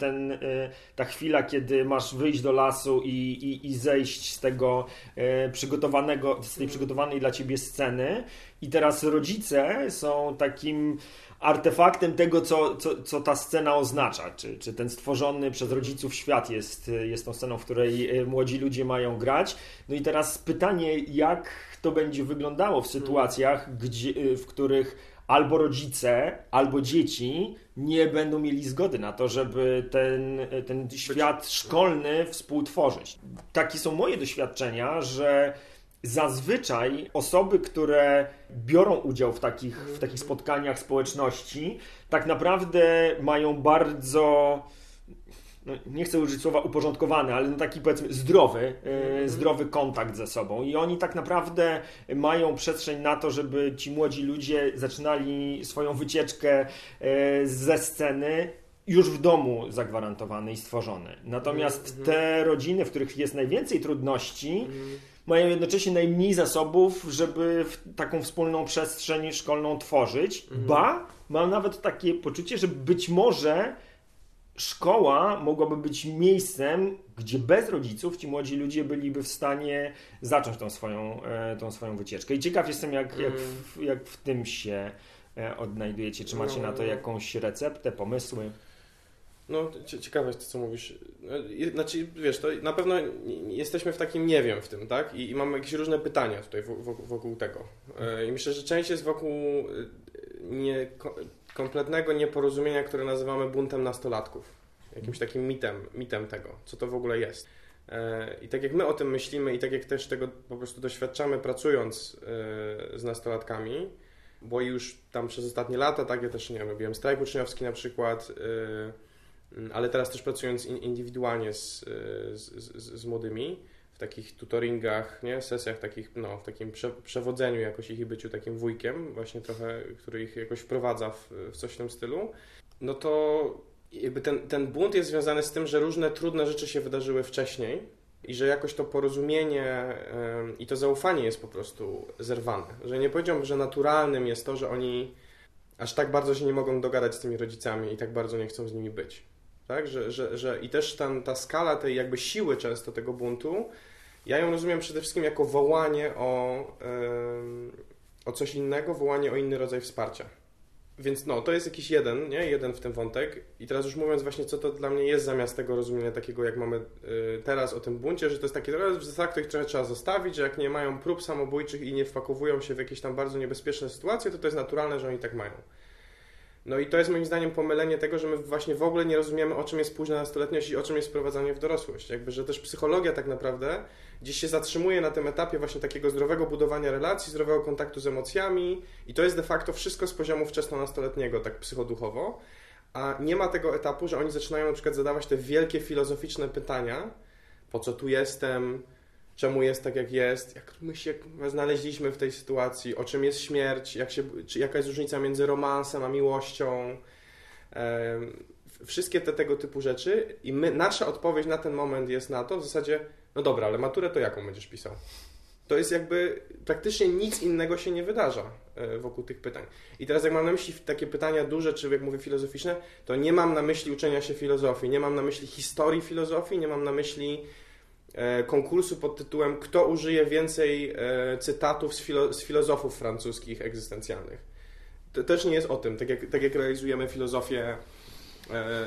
ta chwila, kiedy masz wyjść do lasu i zejść z tego przygotowanej dla Ciebie sceny i teraz rodzice są takim artefaktem tego, co ta scena oznacza, czy ten stworzony przez rodziców świat jest tą sceną, w której młodzi ludzie mają grać. No i teraz pytanie, jak to będzie wyglądało w sytuacjach, w których albo rodzice, albo dzieci nie będą mieli zgody na to, żeby ten świat szkolny współtworzyć. Takie są moje doświadczenia, że zazwyczaj osoby, które biorą udział w takich spotkaniach społeczności, tak naprawdę mają bardzo, no nie chcę użyć słowa uporządkowany, ale no taki powiedzmy zdrowy kontakt ze sobą i oni tak naprawdę mają przestrzeń na to, żeby ci młodzi ludzie zaczynali swoją wycieczkę ze sceny już w domu zagwarantowany i stworzony. Natomiast te rodziny, w których jest najwięcej trudności, mają jednocześnie najmniej zasobów, żeby taką wspólną przestrzeń szkolną tworzyć. Ba, mam nawet takie poczucie, że być może szkoła mogłaby być miejscem, gdzie bez rodziców ci młodzi ludzie byliby w stanie zacząć tą swoją wycieczkę. I ciekaw jestem, jak w tym się odnajdujecie. Czy macie na to jakąś receptę, pomysły? No, ciekawe jest to, co mówisz. Znaczy, wiesz, to na pewno jesteśmy w takim nie wiem w tym, tak? I mamy jakieś różne pytania tutaj wokół tego. I myślę, że część jest wokół kompletnego nieporozumienia, które nazywamy buntem nastolatków. Jakimś takim mitem tego, co to w ogóle jest. I tak jak my o tym myślimy i tak jak też tego po prostu doświadczamy pracując z nastolatkami, bo już tam przez ostatnie lata, tak, ja też, nie wiem, robiłem strajk uczniowski na przykład, ale teraz też pracując indywidualnie z młodymi, w takich tutoringach, nie? Sesjach takich, no, w takim przewodzeniu jakoś ich i byciu takim wujkiem właśnie trochę, który ich jakoś wprowadza w coś w tym stylu, no to jakby ten bunt jest związany z tym, że różne trudne rzeczy się wydarzyły wcześniej i że jakoś to porozumienie i to zaufanie jest po prostu zerwane. Że nie powiedziałbym, że naturalnym jest to, że oni aż tak bardzo się nie mogą dogadać z tymi rodzicami i tak bardzo nie chcą z nimi być. Tak? Że i też ta skala tej jakby siły często tego buntu, ja ją rozumiem przede wszystkim jako wołanie o coś innego, wołanie o inny rodzaj wsparcia. Więc no, to jest jakiś jeden, nie? Jeden w ten wątek. I teraz już mówiąc właśnie, co to dla mnie jest zamiast tego rozumienia takiego, jak mamy teraz o tym buncie, że to jest takie, że tak to ich trochę trzeba zostawić, że jak nie mają prób samobójczych i nie wpakowują się w jakieś tam bardzo niebezpieczne sytuacje, to jest naturalne, że oni tak mają. No i to jest moim zdaniem pomylenie tego, że my właśnie w ogóle nie rozumiemy, o czym jest późna nastoletniość i o czym jest wprowadzanie w dorosłość. Jakby, że też psychologia tak naprawdę gdzieś się zatrzymuje na tym etapie właśnie takiego zdrowego budowania relacji, zdrowego kontaktu z emocjami i to jest de facto wszystko z poziomu wczesnonastoletniego, tak psychoduchowo, a nie ma tego etapu, że oni zaczynają na przykład zadawać te wielkie filozoficzne pytania, po co tu jestem, czemu jest tak jak jest, jak my się znaleźliśmy w tej sytuacji, o czym jest śmierć, jaka jest różnica między romansem a miłością, wszystkie tego typu rzeczy i nasza odpowiedź na ten moment jest na to w zasadzie, no dobra, ale maturę to jaką będziesz pisał? To jest jakby, praktycznie nic innego się nie wydarza wokół tych pytań. I teraz jak mam na myśli takie pytania duże, czy jak mówię filozoficzne, to nie mam na myśli uczenia się filozofii, nie mam na myśli historii filozofii, nie mam na myśli konkursu pod tytułem kto użyje więcej cytatów z filozofów francuskich egzystencjalnych. To też nie jest o tym, tak jak realizujemy filozofię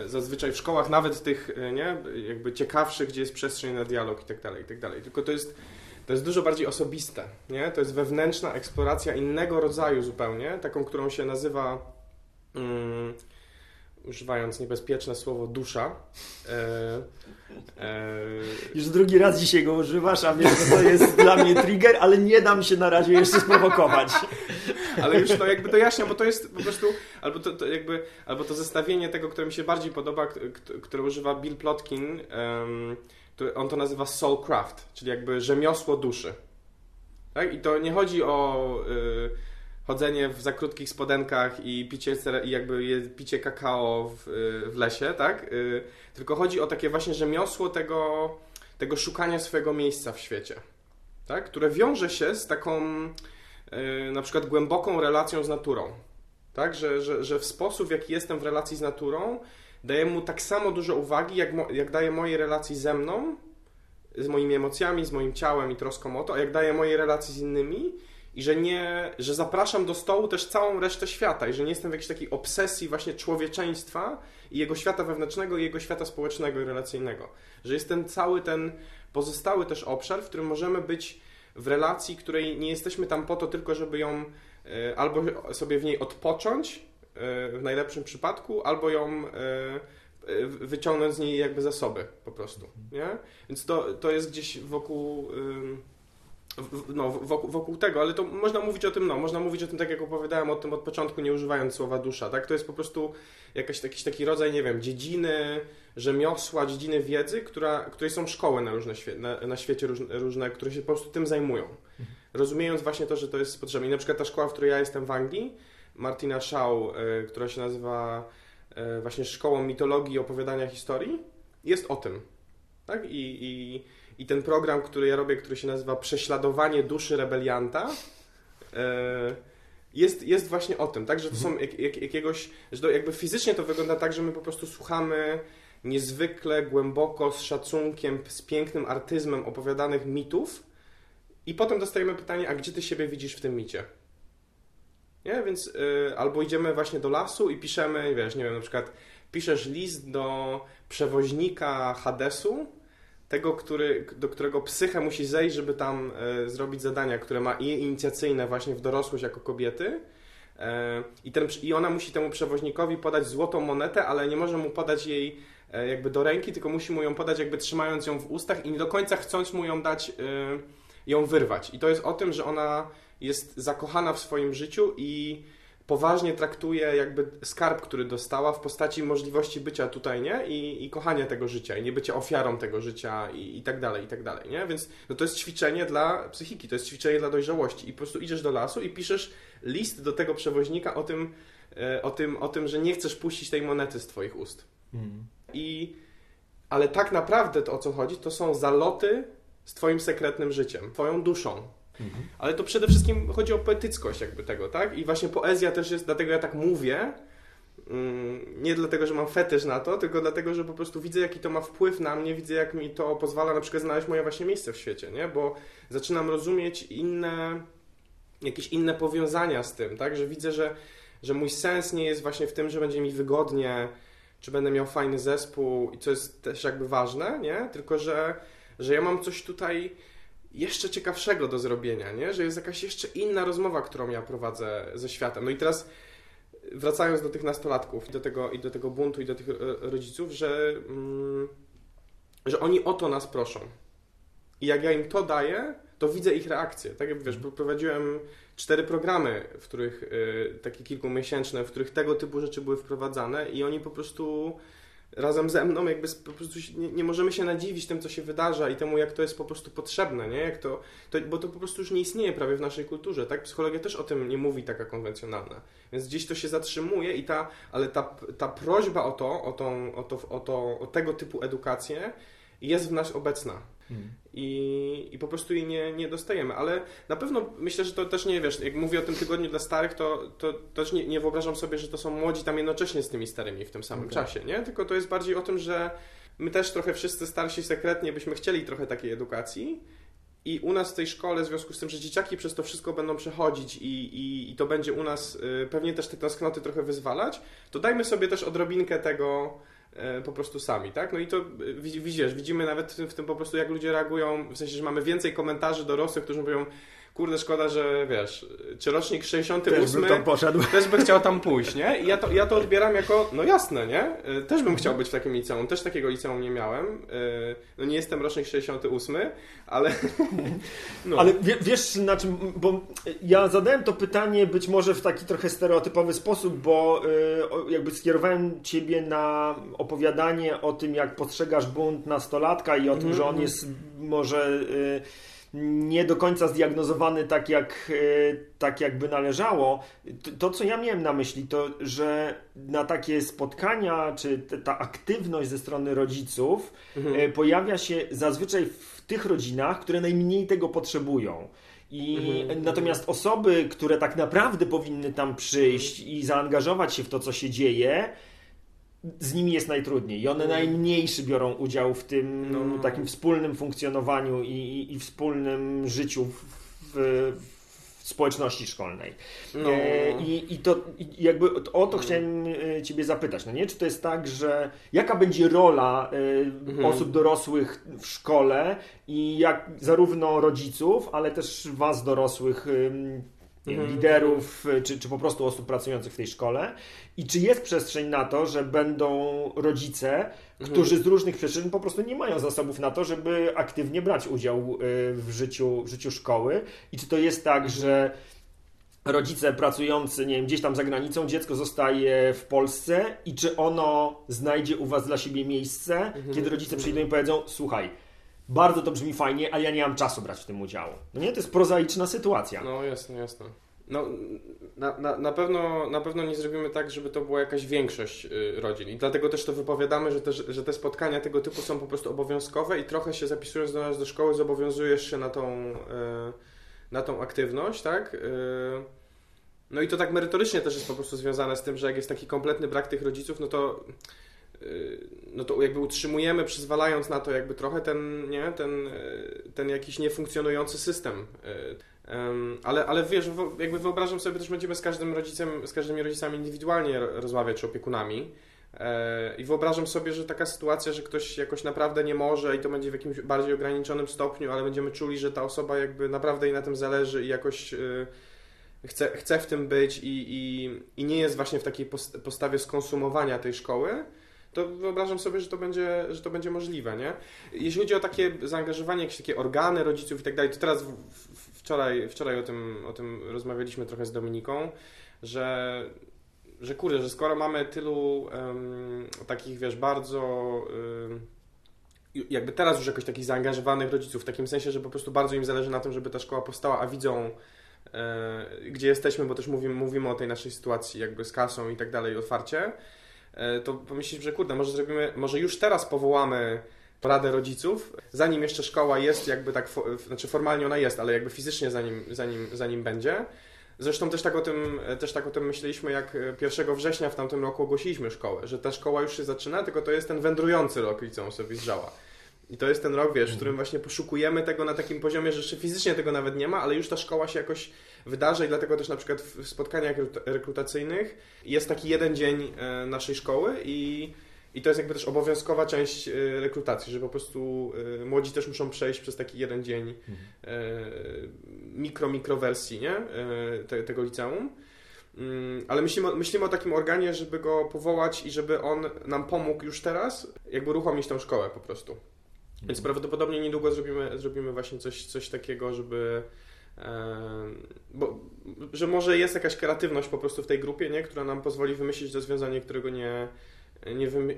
zazwyczaj w szkołach, nawet tych nie, jakby ciekawszych, gdzie jest przestrzeń na dialog i tak dalej, tylko to jest dużo bardziej osobiste, nie? To jest wewnętrzna eksploracja innego rodzaju zupełnie, taką, którą się nazywa używając niebezpieczne słowo dusza. Już drugi raz dzisiaj go używasz, a więc to jest dla mnie trigger, ale nie dam się na razie jeszcze sprowokować. Ale już to jakby dojaśniam, bo to jest po prostu albo to zestawienie tego, które mi się bardziej podoba, które używa Bill Plotkin, on to nazywa soul craft, czyli jakby rzemiosło duszy. Tak? I to nie chodzi o chodzenie w za krótkich spodenkach i picie kakao w lesie, tak? Tylko chodzi o takie właśnie rzemiosło tego szukania swojego miejsca w świecie, tak? Które wiąże się z taką na przykład głęboką relacją z naturą, tak? Że w sposób, w jaki jestem w relacji z naturą, daję mu tak samo dużo uwagi, jak daję mojej relacji ze mną, z moimi emocjami, z moim ciałem i troską o to, a jak daję mojej relacji z innymi, i że zapraszam do stołu też całą resztę świata i że nie jestem w jakiejś takiej obsesji właśnie człowieczeństwa i jego świata wewnętrznego i jego świata społecznego i relacyjnego. Że jest ten cały ten pozostały też obszar, w którym możemy być w relacji, której nie jesteśmy tam po to tylko, żeby ją albo sobie w niej odpocząć w najlepszym przypadku, albo ją wyciągnąć z niej jakby zasoby po prostu. Nie? Więc to jest gdzieś wokół... No, wokół tego, ale to można mówić o tym, tak jak opowiadałem o tym od początku, nie używając słowa dusza, tak? To jest po prostu jakiś taki rodzaj, nie wiem, dziedziny, rzemiosła, dziedziny wiedzy, której są szkoły na świecie różne, które się po prostu tym zajmują. Rozumiejąc właśnie to, że to jest potrzebne. I na przykład ta szkoła, w której ja jestem w Anglii, Martina Shaw, która się nazywa właśnie Szkołą Mitologii i Opowiadania Historii, jest o tym, tak? I ten program, który ja robię, który się nazywa Prześladowanie duszy rebelianta, jest właśnie o tym, tak? Że to są jakiegoś, że to jakby fizycznie to wygląda tak, że my po prostu słuchamy niezwykle głęboko, z szacunkiem, z pięknym artyzmem opowiadanych mitów i potem dostajemy pytanie, a gdzie ty siebie widzisz w tym micie? Nie? Więc albo idziemy właśnie do lasu i piszemy, wiesz, nie wiem, na przykład piszesz list do przewoźnika Hadesu, tego, do którego psycha musi zejść, żeby tam zrobić zadania, które ma i inicjacyjne właśnie w dorosłość jako kobiety. I ona musi temu przewoźnikowi podać złotą monetę, ale nie może mu podać jej jakby do ręki, tylko musi mu ją podać jakby trzymając ją w ustach i nie do końca chcąc mu ją dać, ją wyrwać. I to jest o tym, że ona jest zakochana w swoim życiu i poważnie traktuje jakby skarb, który dostała w postaci możliwości bycia tutaj, nie? I kochania tego życia, i nie bycia ofiarą tego życia i tak dalej, nie? Więc no to jest ćwiczenie dla psychiki, to jest ćwiczenie dla dojrzałości i po prostu idziesz do lasu i piszesz list do tego przewoźnika o tym, że nie chcesz puścić tej monety z twoich ust. Ale tak naprawdę to, o co chodzi, to są zaloty z twoim sekretnym życiem, twoją duszą. Ale to przede wszystkim chodzi o poetyckość jakby tego, tak? I właśnie poezja też jest, dlatego ja tak mówię, nie dlatego, że mam fetysz na to, tylko dlatego, że po prostu widzę, jaki to ma wpływ na mnie, widzę, jak mi to pozwala na przykład znaleźć moje właśnie miejsce w świecie, nie? Bo zaczynam rozumieć jakieś inne powiązania z tym, tak? Że widzę, że że mój sens nie jest właśnie w tym, że będzie mi wygodnie, czy będę miał fajny zespół i co jest też jakby ważne, nie? Tylko, że ja mam coś tutaj jeszcze ciekawszego do zrobienia, nie? Że jest jakaś jeszcze inna rozmowa, którą ja prowadzę ze światem. No i teraz wracając do tych nastolatków i do tego buntu i do tych rodziców, że oni o to nas proszą. I jak ja im to daję, to widzę ich reakcję. Tak jak wiesz, prowadziłem 4 programy, w których takie kilkumiesięczne, w których tego typu rzeczy były wprowadzane i oni po prostu razem ze mną jakby po prostu nie możemy się nadziwić tym, co się wydarza i temu, jak to jest po prostu potrzebne, nie? Jak bo to po prostu już nie istnieje prawie w naszej kulturze, tak? Psychologia też o tym nie mówi, taka konwencjonalna. Więc gdzieś to się zatrzymuje i ta prośba o tego typu edukację jest w nas obecna. I po prostu jej nie dostajemy, ale na pewno myślę, że to też nie, wiesz, jak mówię o tym tygodniu dla starych, to też nie wyobrażam sobie, że to są młodzi tam jednocześnie z tymi starymi w tym samym czasie, nie? Tylko to jest bardziej o tym, że my też trochę wszyscy starsi sekretnie byśmy chcieli trochę takiej edukacji i u nas w tej szkole w związku z tym, że dzieciaki przez to wszystko będą przechodzić i to będzie u nas pewnie też te tęsknoty trochę wyzwalać, to dajmy sobie też odrobinkę tego po prostu sami, tak? No i to widzimy nawet w tym po prostu, jak ludzie reagują, w sensie, że mamy więcej komentarzy dorosłych, którzy mówią, kurde, szkoda, że wiesz, czy rocznik 68 też by chciał tam pójść, nie? I ja to odbieram jako, no jasne, nie? Też bym chciał być w takim liceum, też takiego liceum nie miałem. No nie jestem rocznik 68, ale... No. Ale wiesz na czym, bo ja zadałem to pytanie być może w taki trochę stereotypowy sposób, bo jakby skierowałem ciebie na opowiadanie o tym, jak postrzegasz bunt nastolatka i o tym, że on jest może... nie do końca zdiagnozowany tak jakby należało. To, co ja miałem na myśli, to, że na takie spotkania, czy ta aktywność ze strony rodziców pojawia się zazwyczaj w tych rodzinach, które najmniej tego potrzebują. Natomiast osoby, które tak naprawdę powinny tam przyjść i zaangażować się w to, co się dzieje, z nimi jest najtrudniej i one najmniejszy biorą udział w tym takim wspólnym funkcjonowaniu i wspólnym życiu w społeczności szkolnej. I jakby o to chciałem ciebie zapytać, no nie? Czy to jest tak, że jaka będzie rola osób dorosłych w szkole i jak zarówno rodziców, ale też was dorosłych liderów, czy po prostu osób pracujących w tej szkole i czy jest przestrzeń na to, że będą rodzice, którzy z różnych przyczyn po prostu nie mają zasobów na to, żeby aktywnie brać udział w życiu szkoły i czy to jest tak, że rodzice pracujący, nie wiem, gdzieś tam za granicą, dziecko zostaje w Polsce i czy ono znajdzie u was dla siebie miejsce, kiedy rodzice przyjdą i powiedzą, słuchaj, bardzo to brzmi fajnie, ale ja nie mam czasu brać w tym udziału. No nie, to jest prozaiczna sytuacja. No jasne. No, na pewno nie zrobimy tak, żeby to była jakaś większość rodzin. I dlatego też to wypowiadamy, że te spotkania tego typu są po prostu obowiązkowe i trochę się zapisując do nas do szkoły zobowiązujesz się na tą aktywność, tak? No i to tak merytorycznie też jest po prostu związane z tym, że jak jest taki kompletny brak tych rodziców, no to jakby utrzymujemy, przyzwalając na to jakby trochę ten jakiś niefunkcjonujący system. Ale wiesz, jakby wyobrażam sobie, też będziemy z każdymi rodzicami indywidualnie rozmawiać, czy opiekunami. I wyobrażam sobie, że taka sytuacja, że ktoś jakoś naprawdę nie może i to będzie w jakimś bardziej ograniczonym stopniu, ale będziemy czuli, że ta osoba jakby naprawdę jej na tym zależy i jakoś... Chce w tym być i nie jest właśnie w takiej postawie skonsumowania tej szkoły, to wyobrażam sobie, że to będzie możliwe, nie? Jeśli chodzi o takie zaangażowanie, jakieś takie organy rodziców i tak dalej, to teraz wczoraj o tym rozmawialiśmy trochę z Dominiką, że kurde, że skoro mamy tylu takich, wiesz, bardzo... jakby teraz już jakoś takich zaangażowanych rodziców, w takim sensie, że po prostu bardzo im zależy na tym, żeby ta szkoła powstała, a widzą gdzie jesteśmy, bo też mówimy o tej naszej sytuacji jakby z kasą i tak dalej otwarcie, to pomyślisz, że kurde, może już teraz powołamy Radę Rodziców, zanim jeszcze szkoła jest jakby tak, znaczy formalnie ona jest, ale jakby fizycznie zanim będzie. Zresztą też tak o tym myśleliśmy, jak 1 września w tamtym roku ogłosiliśmy szkołę, że ta szkoła już się zaczyna, tylko to jest ten wędrujący rok Liceum Sowizdrzała. I to jest ten rok, wiesz, w którym właśnie poszukujemy tego na takim poziomie, że fizycznie tego nawet nie ma, ale już ta szkoła się jakoś wydarza i dlatego też na przykład w spotkaniach rekrutacyjnych jest taki jeden dzień naszej szkoły i to jest jakby też obowiązkowa część rekrutacji, że po prostu młodzi też muszą przejść przez taki jeden dzień mikrowersji, nie? Tego liceum. Ale myślimy o takim organie, żeby go powołać i żeby on nam pomógł już teraz, jakby uruchomić tą szkołę po prostu. Więc prawdopodobnie niedługo zrobimy właśnie coś takiego, żeby... Bo że może jest jakaś kreatywność po prostu w tej grupie, nie? Która nam pozwoli wymyślić rozwiązanie, którego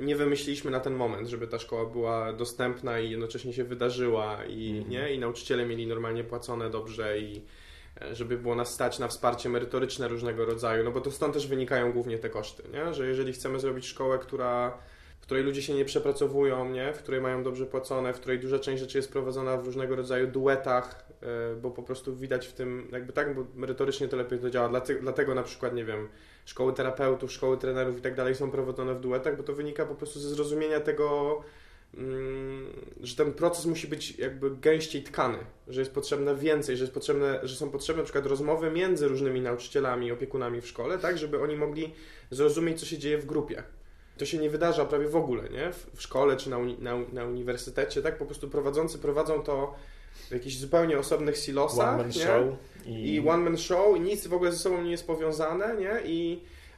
nie wymyśliliśmy na ten moment, żeby ta szkoła była dostępna i jednocześnie się wydarzyła i nauczyciele mieli normalnie płacone dobrze i żeby było nas stać na wsparcie merytoryczne różnego rodzaju, no bo to stąd też wynikają głównie te koszty, nie? Że jeżeli chcemy zrobić szkołę, w której ludzie się nie przepracowują, nie? W której mają dobrze płacone, w której duża część rzeczy jest prowadzona w różnego rodzaju duetach, bo po prostu widać w tym, jakby tak, bo merytorycznie to lepiej to działa, dlatego na przykład, nie wiem, szkoły terapeutów, szkoły trenerów i tak dalej są prowadzone w duetach, bo to wynika po prostu ze zrozumienia tego, że ten proces musi być jakby gęściej tkany, że jest potrzebne więcej, że są potrzebne na przykład rozmowy między różnymi nauczycielami, opiekunami w szkole, tak, żeby oni mogli zrozumieć, co się dzieje w grupie. To się nie wydarza prawie w ogóle, nie? W szkole czy na uniwersytecie, tak? Po prostu prowadzą to w jakichś zupełnie osobnych silosach. One man show. I one man show, i nic w ogóle ze sobą nie jest powiązane, nie?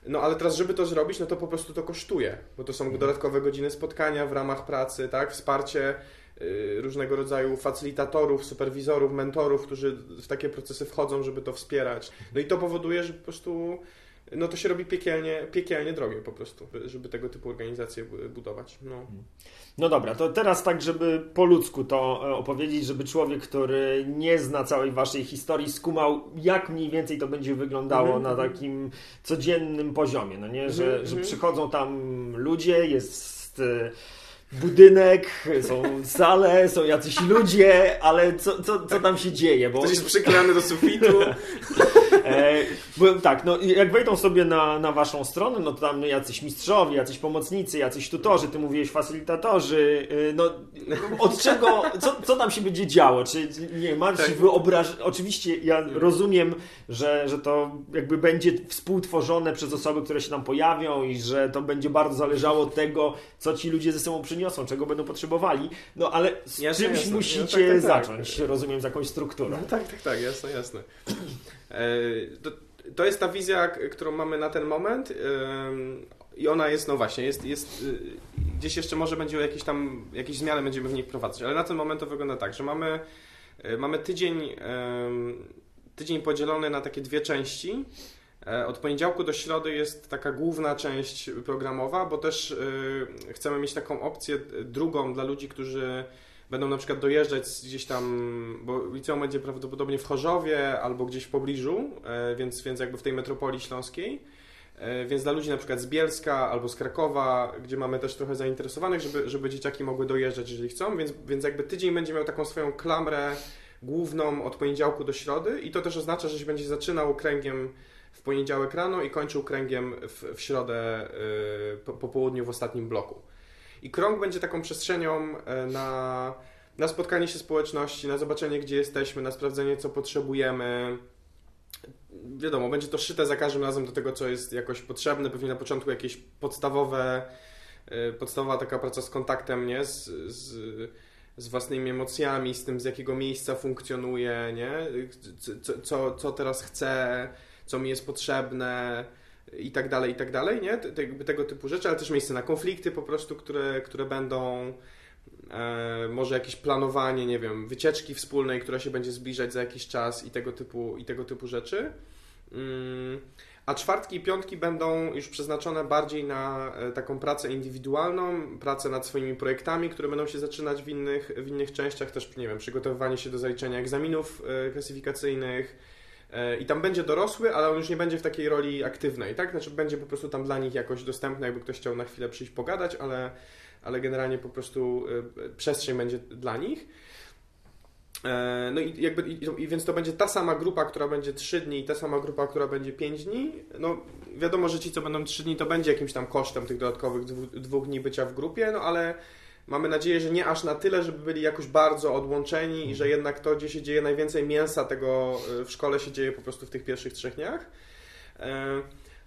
No ale teraz, żeby to zrobić, no to po prostu to kosztuje, bo to są dodatkowe godziny spotkania w ramach pracy, tak? Wsparcie różnego rodzaju facylitatorów, superwizorów, mentorów, którzy w takie procesy wchodzą, żeby to wspierać. No i to powoduje, że po prostu no to się robi piekielnie drogie po prostu, żeby tego typu organizacje budować. No dobra, to teraz tak, żeby po ludzku to opowiedzieć, żeby człowiek, który nie zna całej waszej historii, skumał, jak mniej więcej to będzie wyglądało na takim codziennym poziomie, no nie? Że przychodzą tam ludzie, jest budynek, są sale, są jacyś ludzie, ale co tam się dzieje? Bo... Ktoś jest przyklejany do sufitu. Tak, no jak wejdą sobie na waszą stronę, no to tam jacyś mistrzowie, jacyś pomocnicy, jacyś tutorzy, ty mówiłeś facylitatorzy, no od czego, co tam się będzie działo? Czy nie, Marcin, tak. Oczywiście ja rozumiem, że to jakby będzie współtworzone przez osoby, które się tam pojawią i że to będzie bardzo zależało od tego, co ci ludzie ze sobą przyniosą, czego będą potrzebowali, no ale z czymś musicie zacząć, rozumiem, z jakąś strukturą. No, tak, jasne. To jest ta wizja, którą mamy na ten moment i ona jest, no właśnie, jest gdzieś jeszcze może będzie jakieś zmiany będziemy w nich prowadzić, ale na ten moment to wygląda tak, że mamy tydzień podzielony na takie dwie części. Od poniedziałku do środy jest taka główna część programowa, bo też chcemy mieć taką opcję drugą dla ludzi, którzy będą na przykład dojeżdżać gdzieś tam, bo liceum będzie prawdopodobnie w Chorzowie albo gdzieś w pobliżu, więc jakby w tej metropolii śląskiej. Więc dla ludzi na przykład z Bielska albo z Krakowa, gdzie mamy też trochę zainteresowanych, żeby dzieciaki mogły dojeżdżać, jeżeli chcą, więc jakby tydzień będzie miał taką swoją klamrę główną od poniedziałku do środy i to też oznacza, że się będzie zaczynał kręgiem w poniedziałek rano i kończył kręgiem w środę po południu w ostatnim bloku. I krąg będzie taką przestrzenią na spotkanie się społeczności, na zobaczenie, gdzie jesteśmy, na sprawdzenie, co potrzebujemy. Wiadomo, będzie to szyte za każdym razem do tego, co jest jakoś potrzebne. Pewnie na początku jakieś podstawowa taka praca z kontaktem, nie? Z własnymi emocjami, z tym, z jakiego miejsca funkcjonuję, nie? Co teraz chcę, co mi jest potrzebne. I tak dalej, nie? Tego typu rzeczy, ale też miejsce na konflikty po prostu, które będą, może jakieś planowanie, nie wiem, wycieczki wspólnej, która się będzie zbliżać za jakiś czas i tego typu rzeczy. A czwartki i piątki będą już przeznaczone bardziej na taką pracę indywidualną, pracę nad swoimi projektami, które będą się zaczynać w innych częściach, też, nie wiem, przygotowywanie się do zaliczenia egzaminów klasyfikacyjnych. I tam będzie dorosły, ale on już nie będzie w takiej roli aktywnej, tak? Znaczy będzie po prostu tam dla nich jakoś dostępny, jakby ktoś chciał na chwilę przyjść pogadać, ale generalnie po prostu przestrzeń będzie dla nich. No i więc to będzie ta sama grupa, która będzie 3 dni i ta sama grupa, która będzie 5 dni. No wiadomo, że ci, co będą 3 dni, to będzie jakimś tam kosztem tych dodatkowych 2 dni bycia w grupie, no ale Mamy nadzieję, że nie aż na tyle, żeby byli jakoś bardzo odłączeni i że jednak to, gdzie się dzieje najwięcej mięsa tego w szkole, się dzieje po prostu w tych pierwszych 3 dniach.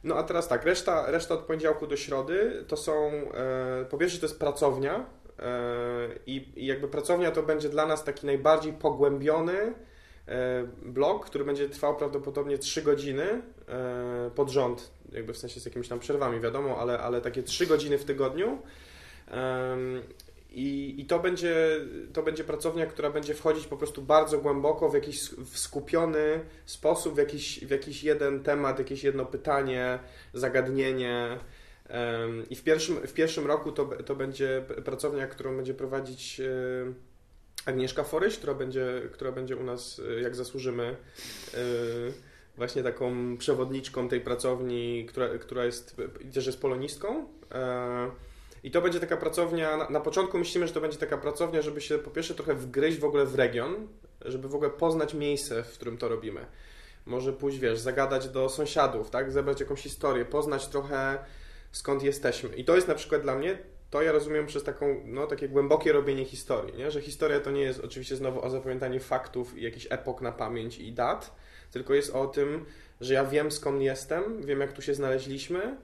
No a teraz tak, reszta od poniedziałku do środy to są, po pierwsze to jest pracownia i jakby pracownia to będzie dla nas taki najbardziej pogłębiony blok, który będzie trwał prawdopodobnie 3 godziny pod rząd, jakby w sensie z jakimiś tam przerwami, wiadomo, ale takie 3 godziny w tygodniu. I to będzie pracownia, która będzie wchodzić po prostu bardzo głęboko w jakiś skupiony sposób, w jakiś jeden temat, jakieś jedno pytanie, zagadnienie. I w pierwszym roku to będzie pracownia, którą będzie prowadzić Agnieszka Foryś, która będzie u nas, jak zasłużymy, właśnie taką przewodniczką tej pracowni, która jest też jest polonistką. I to będzie taka pracownia, na początku myślimy, że to będzie taka pracownia, żeby się po pierwsze trochę wgryźć w ogóle w region, żeby w ogóle poznać miejsce, w którym to robimy. Może pójść, zagadać do sąsiadów, tak? Zebrać jakąś historię, poznać trochę skąd jesteśmy. I to jest na przykład dla mnie, to ja rozumiem przez taką, takie głębokie robienie historii, nie? Że historia to nie jest oczywiście znowu o zapamiętaniu faktów i jakichś epok na pamięć i dat, tylko jest o tym, że ja wiem skąd jestem, wiem jak tu się znaleźliśmy,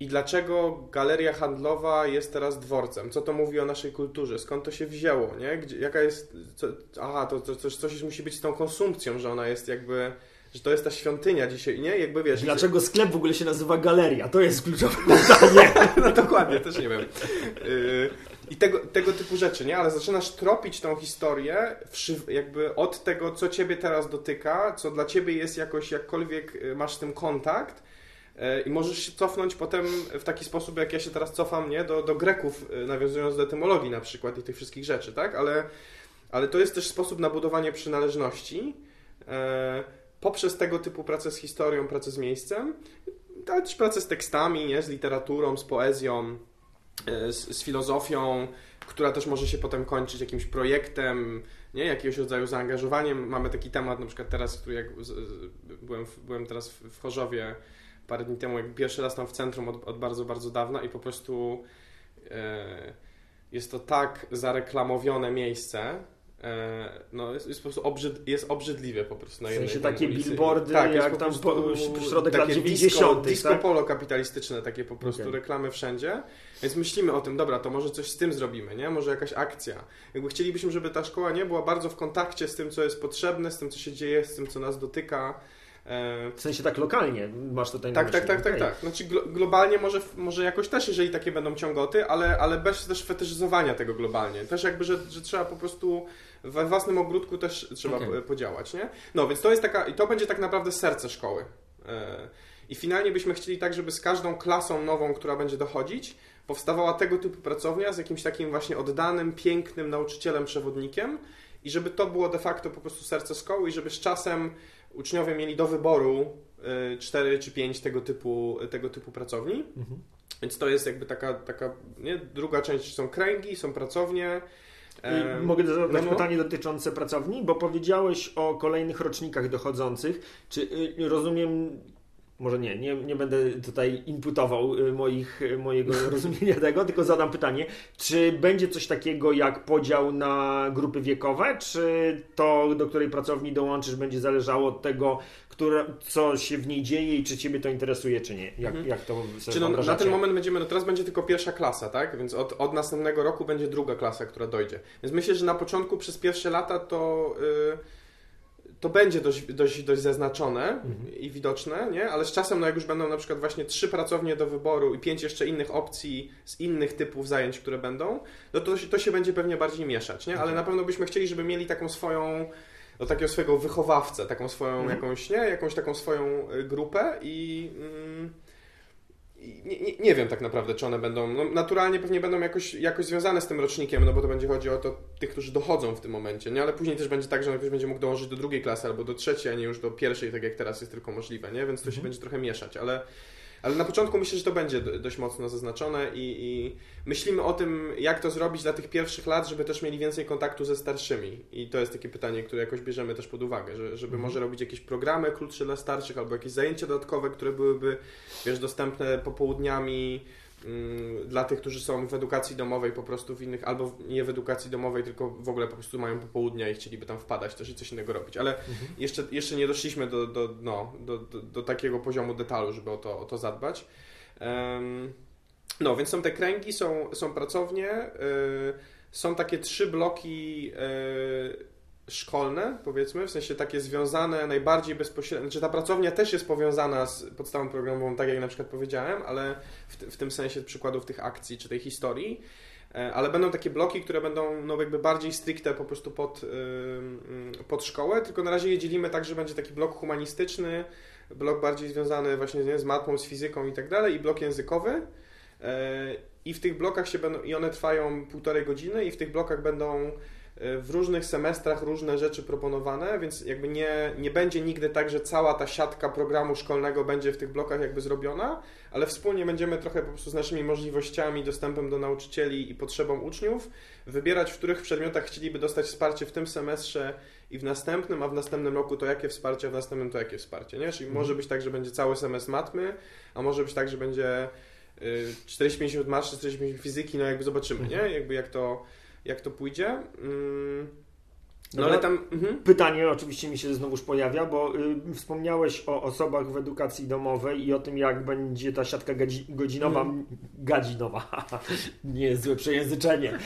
i dlaczego galeria handlowa jest teraz dworcem? Co to mówi o naszej kulturze? Skąd to się wzięło? Nie? Jaka jest... Coś musi być z tą konsumpcją, że ona jest jakby... Że to jest ta świątynia dzisiaj, nie? Jakby wiesz... Dlaczego sklep w ogóle się nazywa galeria? To jest kluczowe pytanie. No dokładnie, też nie wiem. I tego typu rzeczy, nie? Ale zaczynasz tropić tą historię jakby od tego, co ciebie teraz dotyka, co dla ciebie jest jakoś, jakkolwiek masz z tym kontakt. I możesz się cofnąć potem w taki sposób, jak ja się teraz cofam, nie? Do Greków, nawiązując do etymologii na przykład i tych wszystkich rzeczy, tak? Ale to jest też sposób na budowanie przynależności poprzez tego typu pracę z historią, pracę z miejscem, ale też pracę z tekstami, nie? Z literaturą, z poezją, z filozofią, która też może się potem kończyć jakimś projektem, nie? Jakiegoś rodzaju zaangażowaniem. Mamy taki temat na przykład teraz, który jak byłem teraz w Chorzowie, parę dni temu, jak pierwszy raz tam w centrum od bardzo, bardzo dawna i po prostu jest to tak zareklamowione miejsce, jest obrzydliwe po prostu na jednej ulicy. W sensie takie billboardy, tak, jak tam środek lat 90. Disco polo kapitalistyczne, takie po prostu reklamy wszędzie. Więc myślimy o tym, dobra, to może coś z tym zrobimy, nie? Może jakaś akcja. Jakby chcielibyśmy, żeby ta szkoła nie była bardzo w kontakcie z tym, co jest potrzebne, z tym, co się dzieje, z tym, co nas dotyka. W sensie tak lokalnie masz tutaj na myśli. Tak. Znaczy globalnie może jakoś też, jeżeli takie będą ciągoty, ale bez też fetyszyzowania tego globalnie. Też jakby, że trzeba po prostu we własnym ogródku też trzeba podziałać, nie? No więc to jest taka, i to będzie tak naprawdę serce szkoły. I finalnie byśmy chcieli tak, żeby z każdą klasą nową, która będzie dochodzić, powstawała tego typu pracownia z jakimś takim właśnie oddanym, pięknym nauczycielem, przewodnikiem i żeby to było de facto po prostu serce szkoły i żeby z czasem uczniowie mieli do wyboru 4 czy 5 tego typu pracowni. Mhm. Więc to jest jakby taka nie? Druga część, są kręgi, są pracownie. I mogę zadać pytanie dotyczące pracowni, bo powiedziałeś o kolejnych rocznikach dochodzących. Czy rozumiem... Może nie będę tutaj inputował mojego rozumienia tego, tylko zadam pytanie, czy będzie coś takiego jak podział na grupy wiekowe, czy to, do której pracowni dołączysz, będzie zależało od tego, co się w niej dzieje i czy ciebie to interesuje, czy nie? Jak to sobie wyobrażacie? Na ten moment teraz będzie tylko pierwsza klasa, tak? Więc od następnego roku będzie druga klasa, która dojdzie. Więc myślę, że na początku przez pierwsze lata to będzie dość zaznaczone i widoczne, nie? Ale z czasem, jak już będą na przykład właśnie 3 pracownie do wyboru i 5 jeszcze innych opcji z innych typów zajęć, które będą, no to się będzie pewnie bardziej mieszać, nie? Ale na pewno byśmy chcieli, żeby mieli taką swoją, takiego swojego wychowawcę, taką swoją jakąś, nie? Jakąś taką swoją grupę i nie wiem tak naprawdę, czy one będą, naturalnie pewnie będą jakoś związane z tym rocznikiem, bo to będzie chodziło o to, tych, którzy dochodzą w tym momencie, nie? Ale później też będzie tak, że ktoś będzie mógł dołączyć do drugiej klasy albo do trzeciej, a nie już do pierwszej, tak jak teraz jest tylko możliwe, nie? Więc to się będzie trochę mieszać, ale na początku myślę, że to będzie dość mocno zaznaczone i myślimy o tym, jak to zrobić dla tych pierwszych lat, żeby też mieli więcej kontaktu ze starszymi i to jest takie pytanie, które jakoś bierzemy też pod uwagę, żeby może robić jakieś programy krótsze dla starszych albo jakieś zajęcia dodatkowe, które byłyby dostępne popołudniami dla tych, którzy są w edukacji domowej po prostu w innych, albo nie w edukacji domowej, tylko w ogóle po prostu mają popołudnia i chcieliby tam wpadać też i coś innego robić, ale jeszcze nie doszliśmy do takiego poziomu detalu, żeby o to zadbać. No, więc są te kręgi, są pracownie, są takie 3 bloki szkolne, powiedzmy, w sensie takie związane najbardziej bezpośrednio, znaczy ta pracownia też jest powiązana z podstawą programową, tak jak na przykład powiedziałem, ale w tym sensie przykładów tych akcji czy tej historii, ale będą takie bloki, które będą no jakby bardziej stricte po prostu pod szkołę, tylko na razie je dzielimy tak, że będzie taki blok humanistyczny, blok bardziej związany właśnie z matmą, z fizyką i tak dalej i blok językowy. I w tych blokach i one trwają 1,5 godziny i w tych blokach będą w różnych semestrach różne rzeczy proponowane, więc jakby nie będzie nigdy tak, że cała ta siatka programu szkolnego będzie w tych blokach jakby zrobiona, ale wspólnie będziemy trochę po prostu z naszymi możliwościami, dostępem do nauczycieli i potrzebą uczniów wybierać, w których przedmiotach chcieliby dostać wsparcie w tym semestrze i w następnym, a w następnym roku to jakie wsparcie, a w następnym to jakie wsparcie, nie? Czyli może być tak, że będzie cały semestr matmy, a może być tak, że będzie 45 minut marszy, 45 minut fizyki, no jakby zobaczymy, nie? Jakby jak to pójdzie. No ale tam... Pytanie oczywiście mi się znowuż pojawia, bo wspomniałeś o osobach w edukacji domowej i o tym, jak będzie ta siatka godzinowa. Gadzinowa. Niezłe przejęzyczenie.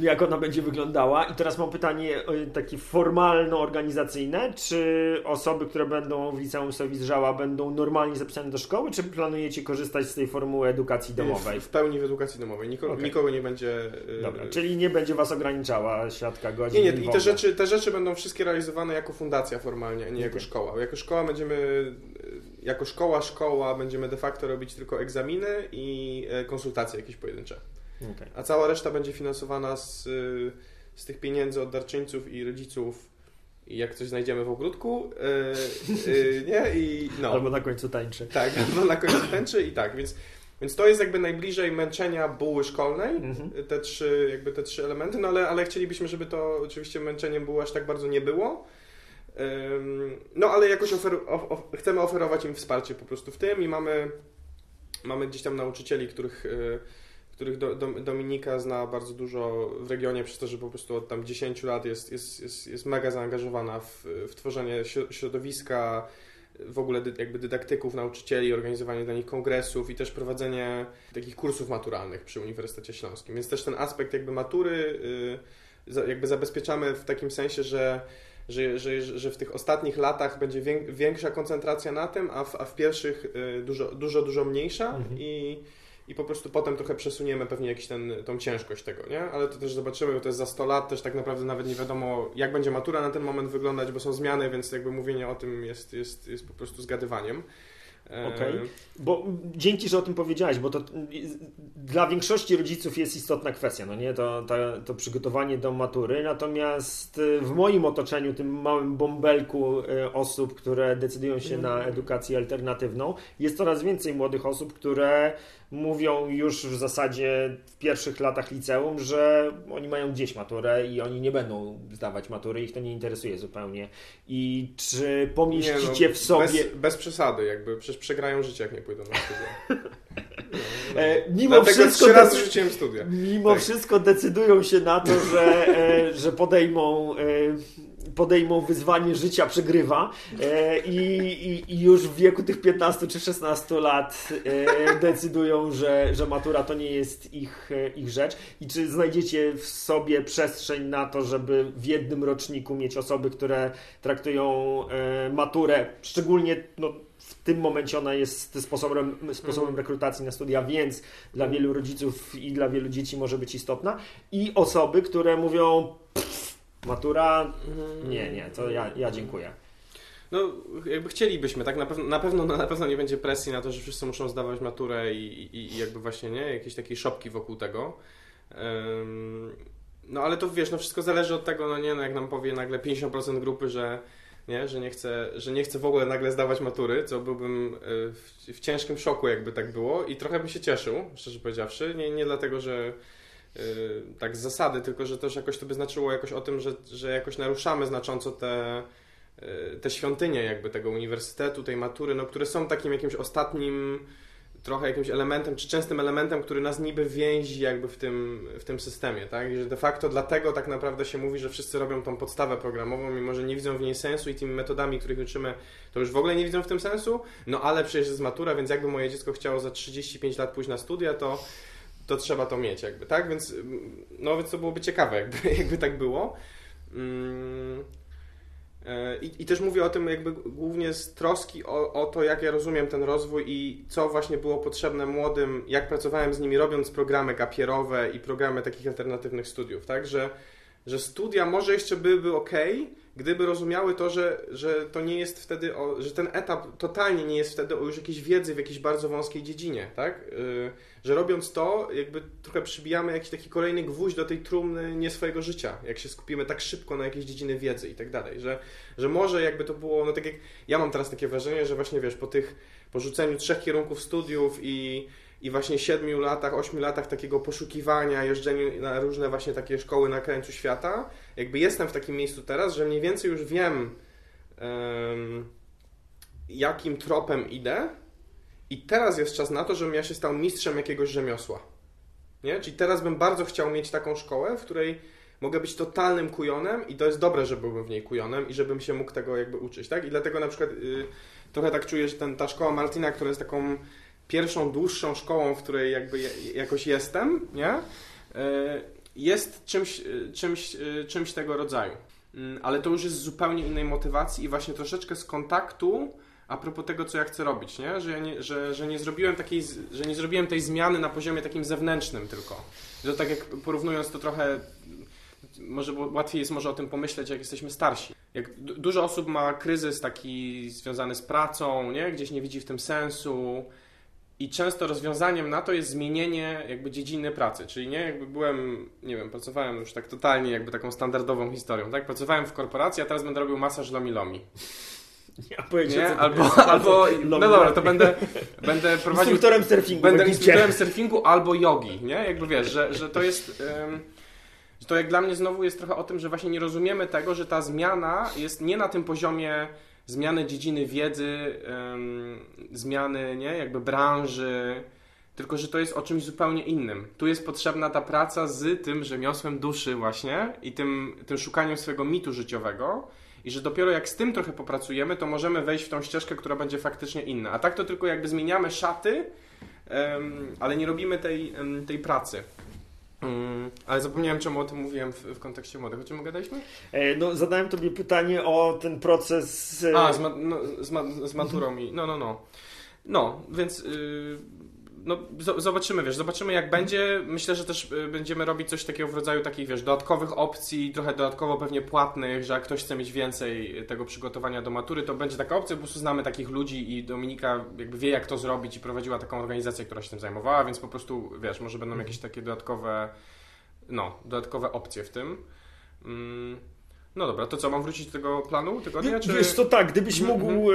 Jak ona będzie wyglądała. I teraz mam pytanie takie formalno-organizacyjne. Czy osoby, które będą w Liceum Sowizdrzała, będą normalnie zapisane do szkoły, czy planujecie korzystać z tej formuły edukacji domowej? W pełni w edukacji domowej. Nikogo nie będzie... Dobra, czyli nie będzie was ograniczała siatka godzin. Nie. I te rzeczy będą wszystkie realizowane jako fundacja formalnie, a nie jako szkoła. Jako szkoła będziemy de facto robić tylko egzaminy i konsultacje jakieś pojedyncze. Okay. A cała reszta będzie finansowana z tych pieniędzy od darczyńców i rodziców, i jak coś znajdziemy w ogródku, nie? I no. Albo na końcu tańczy. Tak, albo na końcu tańczy i tak, więc to jest jakby najbliżej męczenia buły szkolnej, te trzy elementy, no ale chcielibyśmy, żeby to oczywiście męczeniem było aż tak bardzo nie było. No ale jakoś chcemy oferować im wsparcie po prostu w tym i mamy gdzieś tam nauczycieli, których Dominika zna bardzo dużo w regionie, przez to, że po prostu od tam 10 lat jest mega zaangażowana w tworzenie środowiska, w ogóle jakby dydaktyków, nauczycieli, organizowanie dla nich kongresów i też prowadzenie takich kursów maturalnych przy Uniwersytecie Śląskim. Więc też ten aspekt jakby matury jakby zabezpieczamy w takim sensie, że w tych ostatnich latach będzie większa koncentracja na tym, a w pierwszych dużo mniejsza i po prostu potem trochę przesuniemy pewnie jakąś tą ciężkość tego, nie? Ale to też zobaczymy, bo to jest za 100 lat, też tak naprawdę nawet nie wiadomo, jak będzie matura na ten moment wyglądać, bo są zmiany, więc jakby mówienie o tym jest po prostu zgadywaniem. Okej. Bo dzięki, że o tym powiedziałeś, bo to dla większości rodziców jest istotna kwestia, no nie? To przygotowanie do matury, natomiast w moim otoczeniu, tym małym bąbelku osób, które decydują się na edukację alternatywną, jest coraz więcej młodych osób, które mówią już w zasadzie w pierwszych latach liceum, że oni mają gdzieś maturę i oni nie będą zdawać matury, ich to nie interesuje zupełnie. I czy pomieścicie w sobie... Bez przesady jakby, przecież przegrają życie, jak nie pójdą na studia. Mimo wszystko decydują się na to, że podejmą wyzwanie życia przegrywa i już w wieku tych 15 czy 16 lat decydują, że matura to nie jest ich rzecz. I czy znajdziecie w sobie przestrzeń na to, żeby w jednym roczniku mieć osoby, które traktują maturę, szczególnie w tym momencie ona jest sposobem rekrutacji na studia, więc dla wielu rodziców i dla wielu dzieci może być istotna. I osoby, które mówią matura, nie, to ja dziękuję. No jakby chcielibyśmy, tak na pewno nie będzie presji na to, że wszyscy muszą zdawać maturę i jakby właśnie nie, jakieś takiej szopki wokół tego. No ale to wiesz, wszystko zależy od tego, jak nam powie nagle 50% grupy, że nie chce w ogóle nagle zdawać matury, co byłbym w ciężkim szoku, jakby tak było i trochę bym się cieszył, szczerze powiedziawszy, nie dlatego, że tak z zasady, tylko że też jakoś to by znaczyło jakoś o tym, że jakoś naruszamy znacząco te świątynie jakby tego uniwersytetu, tej matury, które są takim jakimś ostatnim trochę jakimś elementem, czy częstym elementem, który nas niby więzi jakby w tym systemie, tak? I że de facto dlatego tak naprawdę się mówi, że wszyscy robią tą podstawę programową, mimo że nie widzą w niej sensu i tymi metodami, których uczymy, to już w ogóle nie widzą w tym sensu, no ale przecież jest matura, więc jakby moje dziecko chciało za 35 lat pójść na studia, to trzeba to mieć jakby, tak? Więc, no, więc to byłoby ciekawe, jakby tak było. I też mówię o tym jakby głównie z troski o to, jak ja rozumiem ten rozwój i co właśnie było potrzebne młodym, jak pracowałem z nimi, robiąc programy kapierowe i programy takich alternatywnych studiów, tak? Że studia może jeszcze byłyby okej, gdyby rozumiały to, że to nie jest wtedy, że ten etap totalnie nie jest wtedy o już jakiejś wiedzy w jakiejś bardzo wąskiej dziedzinie, tak? Że robiąc to, jakby trochę przybijamy jakiś taki kolejny gwóźdź do tej trumny nie swojego życia, jak się skupimy tak szybko na jakiejś dziedzinie wiedzy i tak dalej, że może jakby to było, no tak jak ja mam teraz takie wrażenie, że właśnie wiesz, po rzuceniu 3 kierunków studiów i właśnie 8 latach takiego poszukiwania, jeżdżeniu na różne właśnie takie szkoły na krańcu świata, jakby jestem w takim miejscu teraz, że mniej więcej już wiem, jakim tropem idę i teraz jest czas na to, żebym ja się stał mistrzem jakiegoś rzemiosła. Nie? Czyli teraz bym bardzo chciał mieć taką szkołę, w której mogę być totalnym kujonem i to jest dobre, że byłbym w niej kujonem i żebym się mógł tego jakby uczyć, tak? I dlatego na przykład trochę tak czuję, że ta szkoła Martina, która jest taką pierwszą, dłuższą szkołą, w której jakby jakoś jestem, nie? Jest czymś tego rodzaju. Ale to już jest z zupełnie innej motywacji i właśnie troszeczkę z kontaktu a propos tego, co ja chcę robić, nie? Że nie zrobiłem tej zmiany na poziomie takim zewnętrznym tylko. Że tak jak porównując to trochę, może łatwiej jest może o tym pomyśleć, jak jesteśmy starsi. Jak dużo osób ma kryzys taki związany z pracą, nie? Gdzieś nie widzi w tym sensu. I często rozwiązaniem na to jest zmienienie jakby dziedziny pracy, czyli nie, jakby byłem, nie wiem, pracowałem już tak totalnie jakby taką standardową historią, tak? Pracowałem w korporacji, a teraz będę robił masaż lomi-lomi. Ja nie? Albo no dobra, to będę prowadził... Instruktorem surfingu. Będę instruktorem surfingu albo jogi, nie? Jakby wiesz, że to jest... To jak dla mnie znowu jest trochę o tym, że właśnie nie rozumiemy tego, że ta zmiana jest nie na tym poziomie zmiany dziedziny wiedzy, zmiany, nie? Jakby branży, tylko że to jest o czymś zupełnie innym. Tu jest potrzebna ta praca z tym rzemiosłem duszy właśnie i tym szukaniem swojego mitu życiowego i że dopiero jak z tym trochę popracujemy, to możemy wejść w tą ścieżkę, która będzie faktycznie inna. A tak to tylko jakby zmieniamy szaty, ale nie robimy tej pracy. Ale zapomniałem, czemu o tym mówiłem w kontekście młodych. O czym gadaliśmy? No, zadałem tobie pytanie o ten proces... z maturą i... No, więc... No, zobaczymy, wiesz, jak będzie. Myślę, że też będziemy robić coś takiego w rodzaju takich, wiesz, dodatkowych opcji, trochę dodatkowo pewnie płatnych, że jak ktoś chce mieć więcej tego przygotowania do matury, to będzie taka opcja, po prostu znamy takich ludzi i Dominika jakby wie, jak to zrobić i prowadziła taką organizację, która się tym zajmowała, więc po prostu, wiesz, może będą jakieś takie dodatkowe opcje w tym. No dobra, to co, mam wrócić do tego planu tygodnia? Czy... Wiesz, to tak, gdybyś mógł,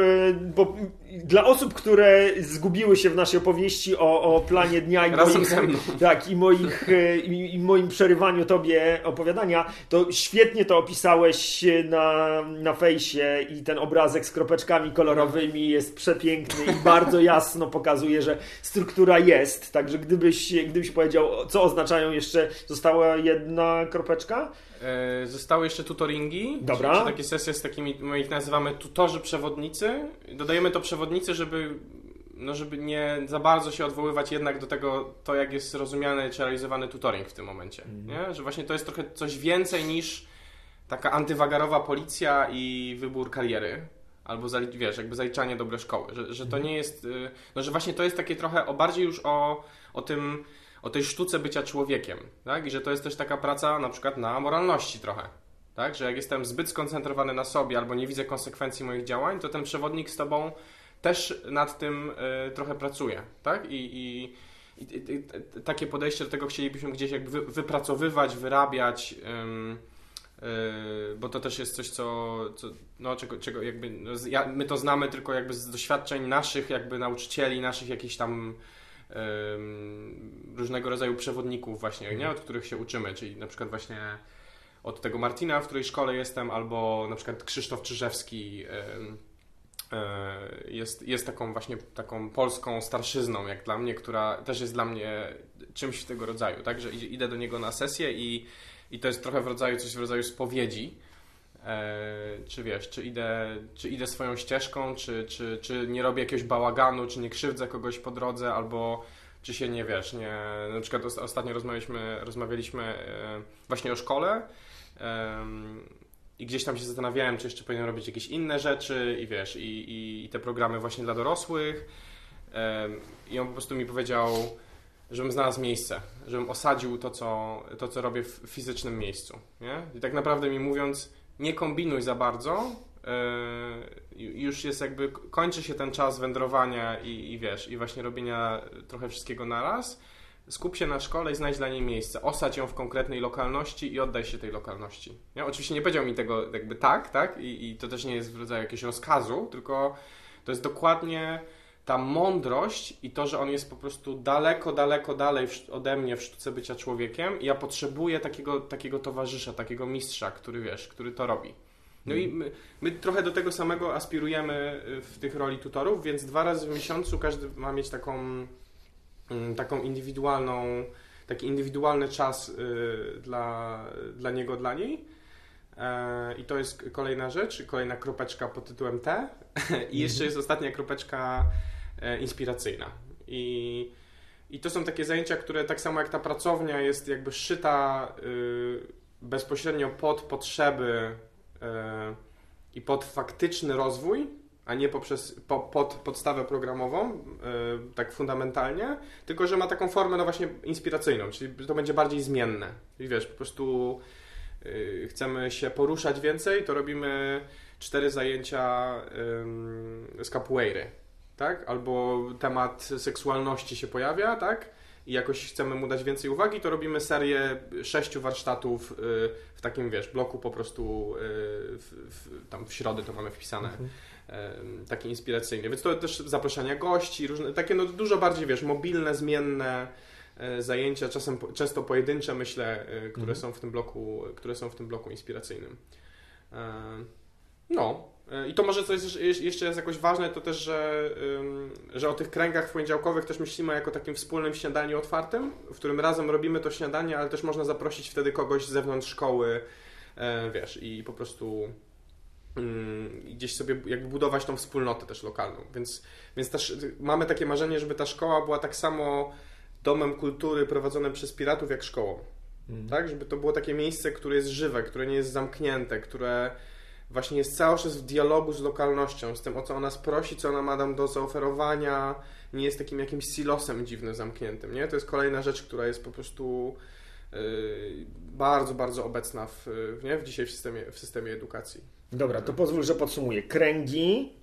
bo dla osób, które zgubiły się w naszej opowieści o planie dnia i moim przerywaniu tobie opowiadania, to świetnie to opisałeś na fejsie i ten obrazek z kropeczkami kolorowymi jest przepiękny i bardzo jasno pokazuje, że struktura jest. Także gdybyś powiedział, co oznaczają jeszcze, została jedna kropeczka? Zostały jeszcze tutoringi, czyli takie sesje z takimi, my ich nazywamy tutorzy przewodnicy. Dodajemy to przewodnicy, żeby nie za bardzo się odwoływać jednak do tego, to jak jest rozumiany czy realizowany tutoring w tym momencie. Nie? Że właśnie to jest trochę coś więcej niż taka antywagarowa policja i wybór kariery. Albo wiesz, jakby zaliczanie dobrej szkoły. Że to nie jest... No, że właśnie to jest takie trochę bardziej już o tym... o tej sztuce bycia człowiekiem, tak? I że to jest też taka praca na przykład na moralności trochę, tak? Że jak jestem zbyt skoncentrowany na sobie albo nie widzę konsekwencji moich działań, to ten przewodnik z tobą też nad tym trochę pracuje, tak? I takie podejście do tego chcielibyśmy gdzieś jakby wypracowywać, wyrabiać, bo to też jest coś, czego jakby, my to znamy tylko jakby z doświadczeń naszych jakby nauczycieli, naszych jakichś tam różnego rodzaju przewodników właśnie, nie? Od których się uczymy, czyli na przykład właśnie od tego Martina, w której szkole jestem, albo na przykład Krzysztof Czyżewski jest taką właśnie taką polską starszyzną, jak dla mnie, która też jest dla mnie czymś tego rodzaju, tak? Że idę do niego na sesję i to jest trochę w rodzaju, coś w rodzaju spowiedzi. Czy wiesz, czy idę swoją ścieżką, czy nie robię jakiegoś bałaganu, czy nie krzywdzę kogoś po drodze, albo czy się nie wiesz, nie. Na przykład ostatnio rozmawialiśmy właśnie o szkole. I gdzieś tam się zastanawiałem, czy jeszcze powinienem robić jakieś inne rzeczy i wiesz, i te programy właśnie dla dorosłych. I on po prostu mi powiedział, żebym znalazł miejsce, żebym osadził to, co robię w fizycznym miejscu. Nie? I tak naprawdę mi mówiąc, nie kombinuj za bardzo, już jest jakby, kończy się ten czas wędrowania i wiesz, i właśnie robienia trochę wszystkiego naraz. Skup się na szkole i znajdź dla niej miejsce. Osadź ją w konkretnej lokalności i oddaj się tej lokalności. Ja oczywiście nie powiedział mi tego jakby tak? I to też nie jest w rodzaju jakiegoś rozkazu, tylko to jest dokładnie ta mądrość i to, że on jest po prostu daleko, daleko dalej ode mnie w sztuce bycia człowiekiem i ja potrzebuję takiego towarzysza, takiego mistrza, który wiesz, który to robi. No i my trochę do tego samego aspirujemy w tych roli tutorów, więc 2 razy w miesiącu każdy ma mieć taką indywidualną, taki indywidualny czas dla niego, dla niej. I to jest kolejna rzecz, kolejna kropeczka pod tytułem T. I jeszcze jest ostatnia kropeczka inspiracyjna. I to są takie zajęcia, które tak samo jak ta pracownia jest jakby szyta bezpośrednio pod potrzeby i pod faktyczny rozwój, a nie pod podstawę programową, tak fundamentalnie, tylko że ma taką formę, no właśnie, inspiracyjną, czyli to będzie bardziej zmienne. I wiesz, po prostu chcemy się poruszać więcej, to robimy 4 zajęcia z capoeiry, tak? Albo temat seksualności się pojawia, tak? I jakoś chcemy mu dać więcej uwagi, to robimy serię 6 warsztatów w takim, wiesz, bloku po prostu tam w środę to mamy wpisane. Takie inspiracyjne. Więc to też zapraszania gości, różne, takie no dużo bardziej, wiesz, mobilne, zmienne zajęcia, czasem często pojedyncze, myślę, które są w tym bloku, inspiracyjnym. No. I to może, co jeszcze jest jakoś ważne, to też, że o tych kręgach poniedziałkowych też myślimy jako takim wspólnym śniadaniu otwartym, w którym razem robimy to śniadanie, ale też można zaprosić wtedy kogoś z zewnątrz szkoły, wiesz, i po prostu gdzieś sobie jakby budować tą wspólnotę też lokalną. Więc też mamy takie marzenie, żeby ta szkoła była tak samo domem kultury prowadzonym przez piratów jak szkołą. Tak? Żeby to było takie miejsce, które jest żywe, które nie jest zamknięte, które właśnie jest cały czas w dialogu z lokalnością, z tym, o co ona prosi, co ona ma nam do zaoferowania, nie jest takim jakimś silosem dziwnym, zamkniętym, nie? To jest kolejna rzecz, która jest po prostu bardzo, bardzo obecna w dzisiaj w systemie edukacji. Dobra, to pozwól, że podsumuję. Kręgi,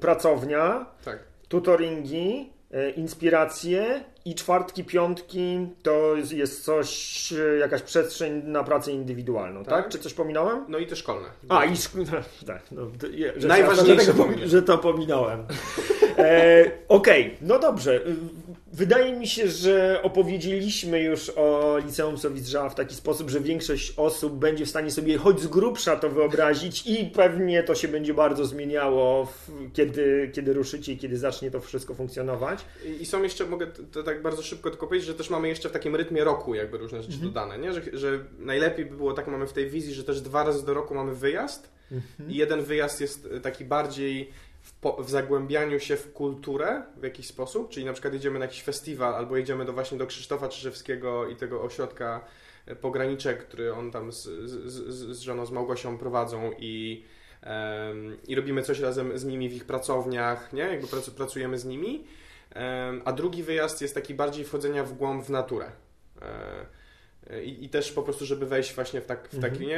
pracownia, tak. Tutoringi, inspiracje i 4-5 to jest coś, jakaś przestrzeń na pracę indywidualną, tak? Czy coś pominąłem? No i te szkolne. I szkolne, tak. No, najważniejsze, że to pominąłem. Okej, no dobrze. Wydaje mi się, że opowiedzieliśmy już o Liceum Sowizdrzała w taki sposób, że większość osób będzie w stanie sobie choć z grubsza to wyobrazić i pewnie to się będzie bardzo zmieniało, kiedy ruszycie i kiedy zacznie to wszystko funkcjonować. I są jeszcze, mogę to tak bardzo szybko tylko powiedzieć, że też mamy jeszcze w takim rytmie roku jakby różne rzeczy dodane, nie? Że najlepiej by było, tak mamy w tej wizji, że też 2 razy do roku mamy wyjazd i jeden wyjazd jest taki bardziej w zagłębianiu się w kulturę w jakiś sposób, czyli na przykład jedziemy na jakiś festiwal albo jedziemy do Krzysztofa Czyżewskiego i tego ośrodka Pogranicze, który on tam z żoną, z Małgosią prowadzą i robimy coś razem z nimi w ich pracowniach, nie? Jakby pracujemy z nimi, a drugi wyjazd jest taki bardziej wchodzenia w głąb w naturę. I też po prostu, żeby wejść właśnie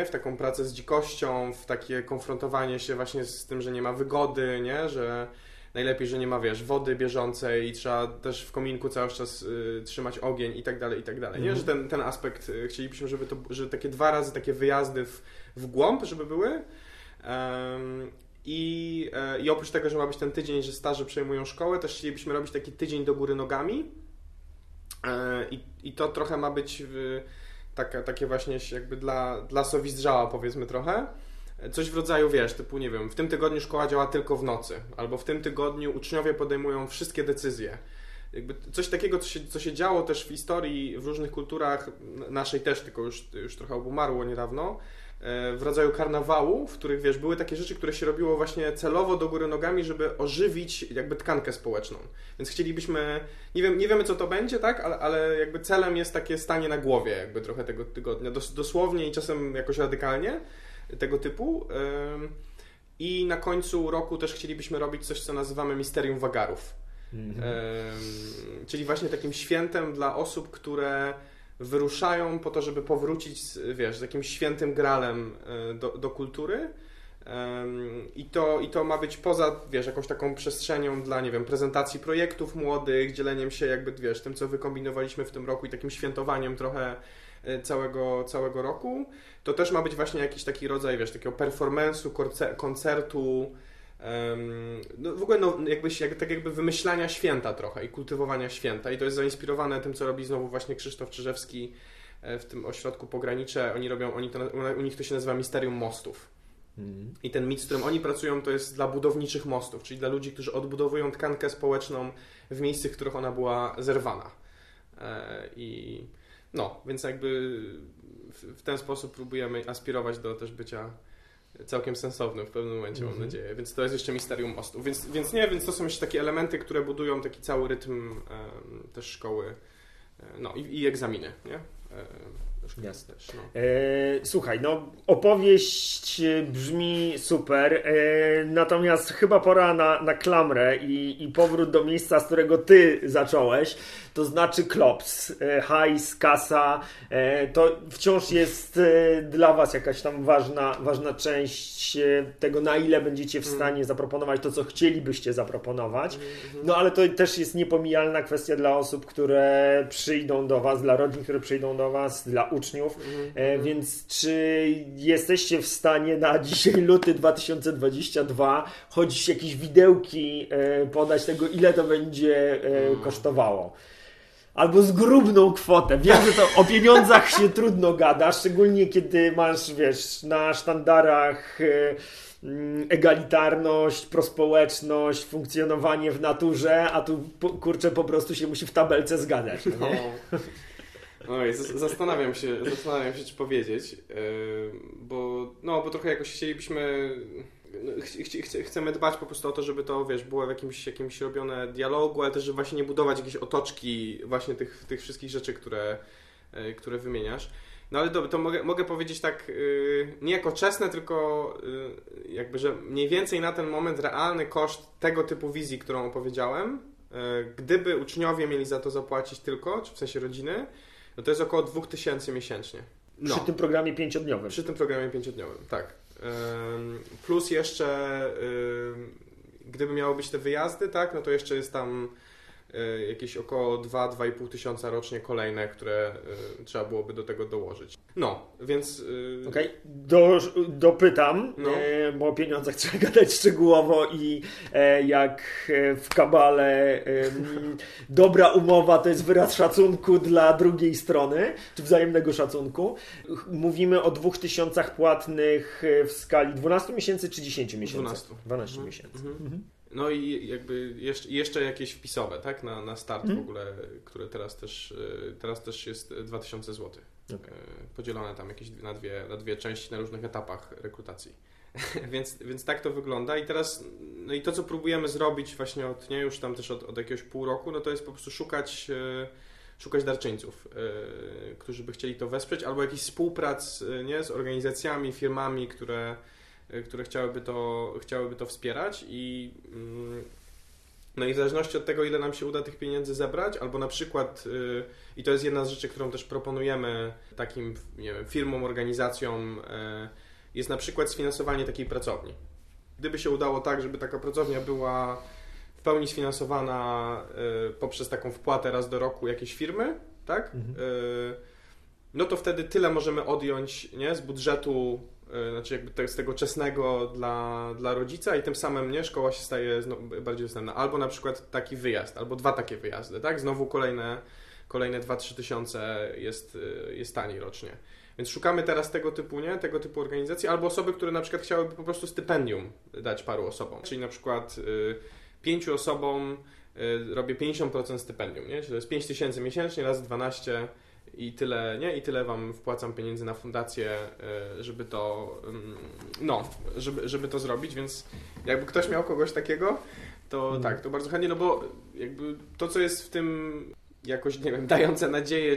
w taką pracę z dzikością, w takie konfrontowanie się właśnie z tym, że nie ma wygody, nie? Że najlepiej, że nie ma, wiesz, wody bieżącej i trzeba też w kominku cały czas trzymać ogień i tak dalej, nie? Że ten aspekt chcielibyśmy, żeby to, że takie 2 razy takie wyjazdy w głąb, żeby były. I oprócz tego, że ma być ten tydzień, że starzy przejmują szkołę, też chcielibyśmy robić taki tydzień do góry nogami. I to trochę ma być takie właśnie jakby dla Sowizdrzała, powiedzmy trochę, Coś w rodzaju, wiesz, typu, nie wiem, w tym tygodniu szkoła działa tylko w nocy, albo w tym tygodniu uczniowie podejmują wszystkie decyzje. Jakby coś takiego, co się działo też w historii, w różnych kulturach, naszej też, tylko już trochę obumarło niedawno, w rodzaju karnawału, w których, wiesz, były takie rzeczy, które się robiło właśnie celowo do góry nogami, żeby ożywić jakby tkankę społeczną. Więc chcielibyśmy, nie wiemy co to będzie, tak, ale jakby celem jest takie stanie na głowie jakby trochę tego tygodnia, dosłownie i czasem jakoś radykalnie, tego typu. I na końcu roku też chcielibyśmy robić coś, co nazywamy Misterium Wagarów. Mm-hmm. Czyli właśnie takim świętem dla osób, które wyruszają po to, żeby powrócić, wiesz, z jakimś świętym gralem do kultury. I to ma być poza, wiesz, jakąś taką przestrzenią dla, nie wiem, prezentacji projektów młodych, dzieleniem się jakby, wiesz, tym, co wykombinowaliśmy w tym roku i takim świętowaniem trochę całego roku. To też ma być właśnie jakiś taki rodzaj, wiesz, takiego performance'u, koncertu, no w ogóle no, jakby wymyślania święta trochę i kultywowania święta. I to jest zainspirowane tym, co robi znowu właśnie Krzysztof Czyżewski w tym ośrodku Pogranicze. U nich to się nazywa Misterium Mostów. I ten mit, z którym oni pracują, to jest dla budowniczych mostów, czyli dla ludzi, którzy odbudowują tkankę społeczną w miejscach, w których ona była zerwana. No, więc jakby w ten sposób próbujemy aspirować do też bycia całkiem sensownym w pewnym momencie, mam nadzieję. Więc to jest jeszcze Misterium Mostów. Więc to są jeszcze takie elementy, które budują taki cały rytm też szkoły, no i egzaminy, nie? Jasne. Też, no. Słuchaj, no opowieść brzmi super, natomiast chyba pora na klamrę i powrót do miejsca, z którego ty zacząłeś, to znaczy klops, hajs, kasa, to wciąż jest dla was jakaś tam ważna część tego, na ile będziecie w stanie zaproponować to, co chcielibyście zaproponować, no ale to też jest niepomijalna kwestia dla osób, które przyjdą do was, dla rodzin, które przyjdą do was, dla uczniów, więc czy jesteście w stanie na dzisiaj, luty 2022, choć jakieś widełki podać tego, ile to będzie kosztowało? Albo z grubną kwotę. Wiem, że to o pieniądzach się trudno gada, szczególnie kiedy masz, wiesz, na sztandarach egalitarność, prospołeczność, funkcjonowanie w naturze, a tu, kurczę, po prostu się musi w tabelce zgadać. No. Oj, zastanawiam się, czy powiedzieć, bo trochę jakoś chcielibyśmy, chcemy dbać po prostu o to, żeby to, wiesz, było w jakimś robione dialogu, ale też, żeby właśnie nie budować jakiejś otoczki właśnie tych wszystkich rzeczy, które wymieniasz. No ale to mogę powiedzieć tak, nie jako czesne, tylko jakby, że mniej więcej na ten moment realny koszt tego typu wizji, którą opowiedziałem, gdyby uczniowie mieli za to zapłacić tylko, czy w sensie rodziny, no to jest około 2000 miesięcznie. No. Przy tym programie 5-dniowym. Przy tym programie 5-dniowym, tak. Plus jeszcze, gdyby miało być te wyjazdy, tak, no to jeszcze jest tam jakieś około 2-2,5 tysiąca rocznie kolejne, które trzeba byłoby do tego dołożyć. No, więc... Okej, dopytam, no. Bo o pieniądzach trzeba gadać szczegółowo i jak w kabale dobra umowa to jest wyraz szacunku dla drugiej strony, czy wzajemnego szacunku. Mówimy o 2000 płatnych w skali 12 miesięcy czy 10 miesięcy? 12 miesięcy. Mhm. No i jakby jeszcze jakieś wpisowe, tak? Na start w ogóle, które teraz też jest 2000 zł. Okay. Podzielone tam jakieś na dwie części na różnych etapach rekrutacji. więc tak to wygląda. I teraz, no i to, co próbujemy zrobić właśnie już tam też od jakiegoś pół roku, no to jest po prostu szukać darczyńców, którzy by chcieli to wesprzeć, albo jakichś współprac, nie? Z organizacjami, firmami, które chciałyby to wspierać i no i w zależności od tego, ile nam się uda tych pieniędzy zebrać, albo na przykład, i to jest jedna z rzeczy, którą też proponujemy takim, nie wiem, firmom, organizacjom, jest na przykład sfinansowanie takiej pracowni. Gdyby się udało tak, żeby taka pracownia była w pełni sfinansowana poprzez taką wpłatę raz do roku jakiejś firmy, tak? No to wtedy tyle możemy odjąć, nie? Z budżetu, znaczy jakby to jest tego czesnego dla rodzica i tym samym, nie? Szkoła się staje bardziej dostępna. Albo na przykład taki wyjazd, albo dwa takie wyjazdy, tak? Znowu kolejne 2-3 tysiące jest taniej rocznie. Więc szukamy teraz tego typu, nie? Tego typu organizacji, albo osoby, które na przykład chciałyby po prostu stypendium dać paru osobom. Czyli na przykład 5 osobom robię 50% stypendium, nie? Czyli to jest 5 000 miesięcznie razy 12 i tyle, nie? I tyle wam wpłacam pieniędzy na fundację, żeby to, no, żeby to zrobić, więc jakby ktoś miał kogoś takiego, to tak, to bardzo chętnie, no bo jakby to, co jest w tym jakoś, nie wiem, dające nadzieję,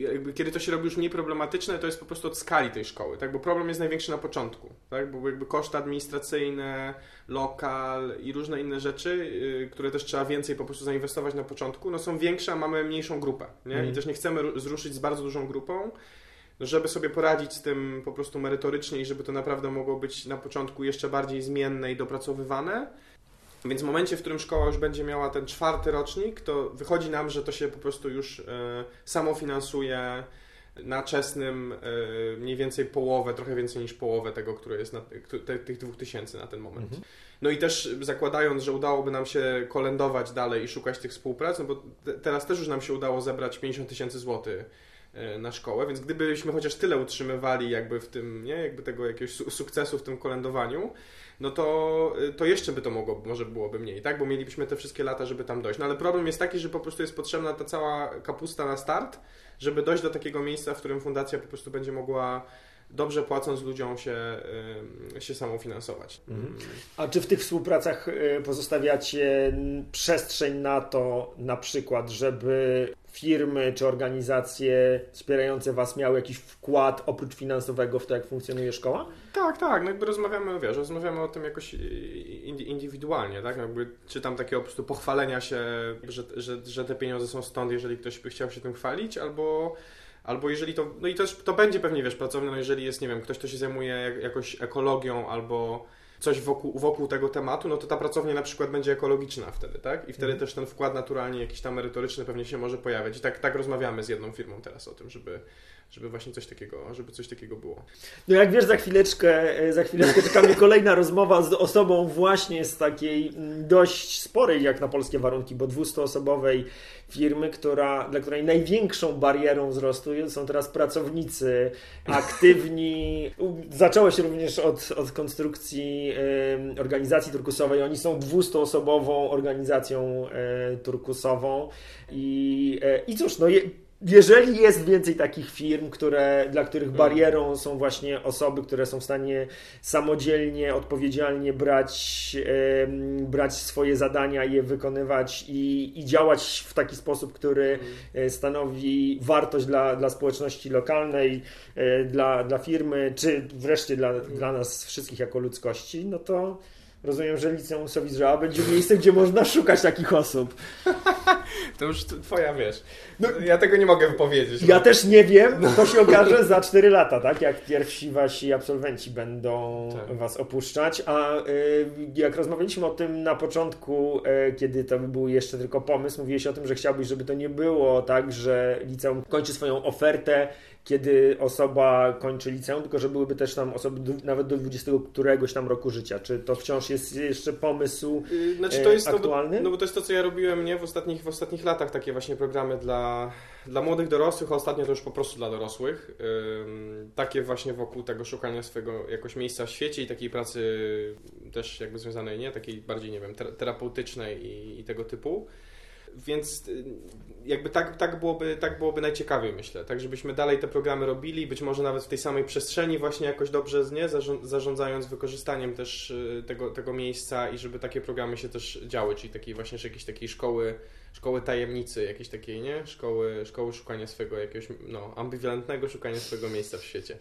jakby kiedy to się robi już mniej problematyczne, to jest po prostu od skali tej szkoły, tak? Bo problem jest największy na początku, tak? Bo jakby koszty administracyjne, lokal i różne inne rzeczy, które też trzeba więcej po prostu zainwestować na początku, no są większe, a mamy mniejszą grupę, nie? I też nie chcemy zruszyć z bardzo dużą grupą, żeby sobie poradzić z tym po prostu merytorycznie i żeby to naprawdę mogło być na początku jeszcze bardziej zmienne i dopracowywane. Więc w momencie, w którym szkoła już będzie miała ten 4. rocznik, to wychodzi nam, że to się po prostu już samofinansuje na Czesnym mniej więcej połowę, trochę więcej niż połowę tego, które jest tych 2000 na ten moment. No i też zakładając, że udałoby nam się kolędować dalej i szukać tych współprac, no bo teraz też już nam się udało zebrać 50 000 złotych na szkołę, więc gdybyśmy chociaż tyle utrzymywali jakby w tym, nie, jakby tego jakiegoś sukcesu w tym kolędowaniu, no to jeszcze by to mogło, może byłoby mniej, tak? Bo mielibyśmy te wszystkie lata, żeby tam dojść. No ale problem jest taki, że po prostu jest potrzebna ta cała kapusta na start, żeby dojść do takiego miejsca, w którym fundacja po prostu będzie mogła dobrze płacąc ludziom się samofinansować. A czy w tych współpracach pozostawiacie przestrzeń na to, na przykład, żeby firmy czy organizacje wspierające Was miały jakiś wkład oprócz finansowego w to, jak funkcjonuje szkoła? Tak. No jakby rozmawiamy o tym jakoś indywidualnie, tak? Jakby czytam takie po prostu pochwalenia się, że te pieniądze są stąd, jeżeli ktoś by chciał się tym chwalić, albo jeżeli to, no i też to będzie pewnie, wiesz, pracownia, no jeżeli jest, nie wiem, ktoś, kto się zajmuje jakąś ekologią albo coś wokół tego tematu, no to ta pracownia na przykład będzie ekologiczna wtedy, tak? I wtedy też ten wkład naturalnie jakiś tam merytoryczny pewnie się może pojawiać. I tak rozmawiamy z jedną firmą teraz o tym, żeby właśnie coś takiego było. No jak wiesz, za chwileczkę czeka mnie kolejna rozmowa z osobą właśnie z takiej dość sporej jak na polskie warunki, bo 200-osobowej firmy, dla której największą barierą wzrostu są teraz pracownicy aktywni. Zaczęło się również od konstrukcji organizacji turkusowej. Oni są 200-osobową organizacją turkusową i cóż, no jeżeli jest więcej takich firm, dla których barierą są właśnie osoby, które są w stanie samodzielnie, odpowiedzialnie brać swoje zadania, je wykonywać i działać w taki sposób, który stanowi wartość dla społeczności lokalnej, dla firmy, czy wreszcie dla nas wszystkich jako ludzkości, no to rozumiem, że Liceum Sowizdrzała będzie miejsce, gdzie można szukać takich osób. To już twoja, wiesz. No, ja tego nie mogę wypowiedzieć. Ja też nie wiem, to się okaże za 4 lata, tak? Jak pierwsi wasi absolwenci będą was opuszczać. A jak rozmawialiśmy o tym na początku, kiedy to był jeszcze tylko pomysł, mówiłeś o tym, że chciałbyś, żeby to nie było tak, że liceum kończy swoją ofertę, kiedy osoba kończy liceum, tylko że byłyby też tam osoby nawet do 20 któregoś tam roku życia. Czy to wciąż jest jeszcze pomysł aktualny? No bo to jest to, co ja robiłem, nie? W ostatnich latach takie właśnie programy dla młodych dorosłych, a ostatnio to już po prostu dla dorosłych. Takie właśnie wokół tego szukania swojego jakoś miejsca w świecie i takiej pracy też jakby związanej, nie? Takiej bardziej, nie wiem, terapeutycznej i tego typu. Więc jakby tak byłoby najciekawiej, myślę, tak żebyśmy dalej te programy robili, być może nawet w tej samej przestrzeni właśnie jakoś dobrze, nie? Zarządzając wykorzystaniem też tego miejsca i żeby takie programy się też działy, czyli takiej właśnie jakiejś takiej szkoły tajemnicy, jakiejś takiej, nie? Szkoły szukania swojego jakiegoś, no, ambiwalentnego szukania swojego miejsca w świecie.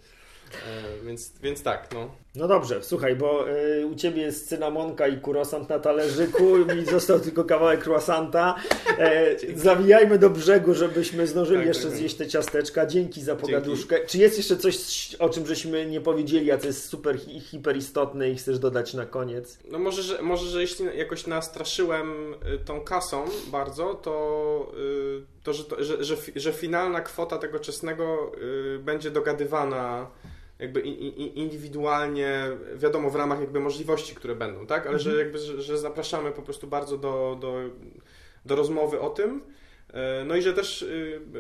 Więc tak, no. No dobrze, słuchaj, bo u Ciebie jest cynamonka i kurosant na talerzyku i został tylko kawałek croissanta. Zawijajmy do brzegu, żebyśmy zdążyli tak, zjeść te ciasteczka. Dzięki za pogaduszkę. Dzięki. Czy jest jeszcze coś, o czym żeśmy nie powiedzieli, a co jest super hiperistotne i chcesz dodać na koniec? No może, że jeśli jakoś nastraszyłem tą kasą bardzo, to że finalna kwota tego czesnego będzie dogadywana jakby indywidualnie, wiadomo, w ramach jakby możliwości, które będą, tak? Ale że zapraszamy po prostu bardzo do rozmowy o tym, No i że też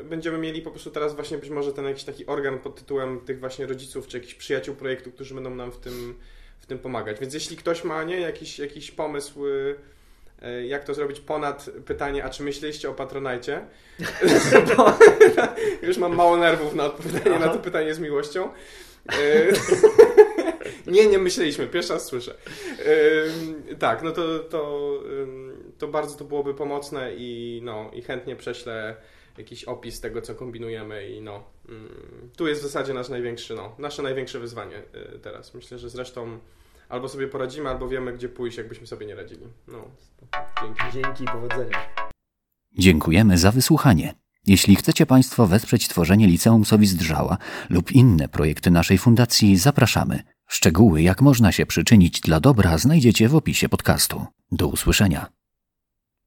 będziemy mieli po prostu teraz właśnie być może ten jakiś taki organ pod tytułem tych właśnie rodziców czy jakichś przyjaciół projektu, którzy będą nam w tym pomagać. Więc jeśli ktoś ma jakiś pomysł, jak to zrobić ponad pytanie, a czy myśleliście o Patronite? Już mam mało nerwów na odpowiadanie na to pytanie z miłością. Nie myśleliśmy, pierwszy raz słyszę. Tak, no to bardzo to byłoby pomocne i chętnie prześlę jakiś opis tego, co kombinujemy tu jest w zasadzie nasze największe wyzwanie teraz. Myślę, że zresztą albo sobie poradzimy, albo wiemy, gdzie pójść, jakbyśmy sobie nie radzili. Dzięki, powodzenia. Dziękujemy za wysłuchanie. Jeśli chcecie Państwo wesprzeć tworzenie Liceum Sowizdrzała lub inne projekty naszej fundacji, zapraszamy. Szczegóły, jak można się przyczynić dla dobra, znajdziecie w opisie podcastu. Do usłyszenia.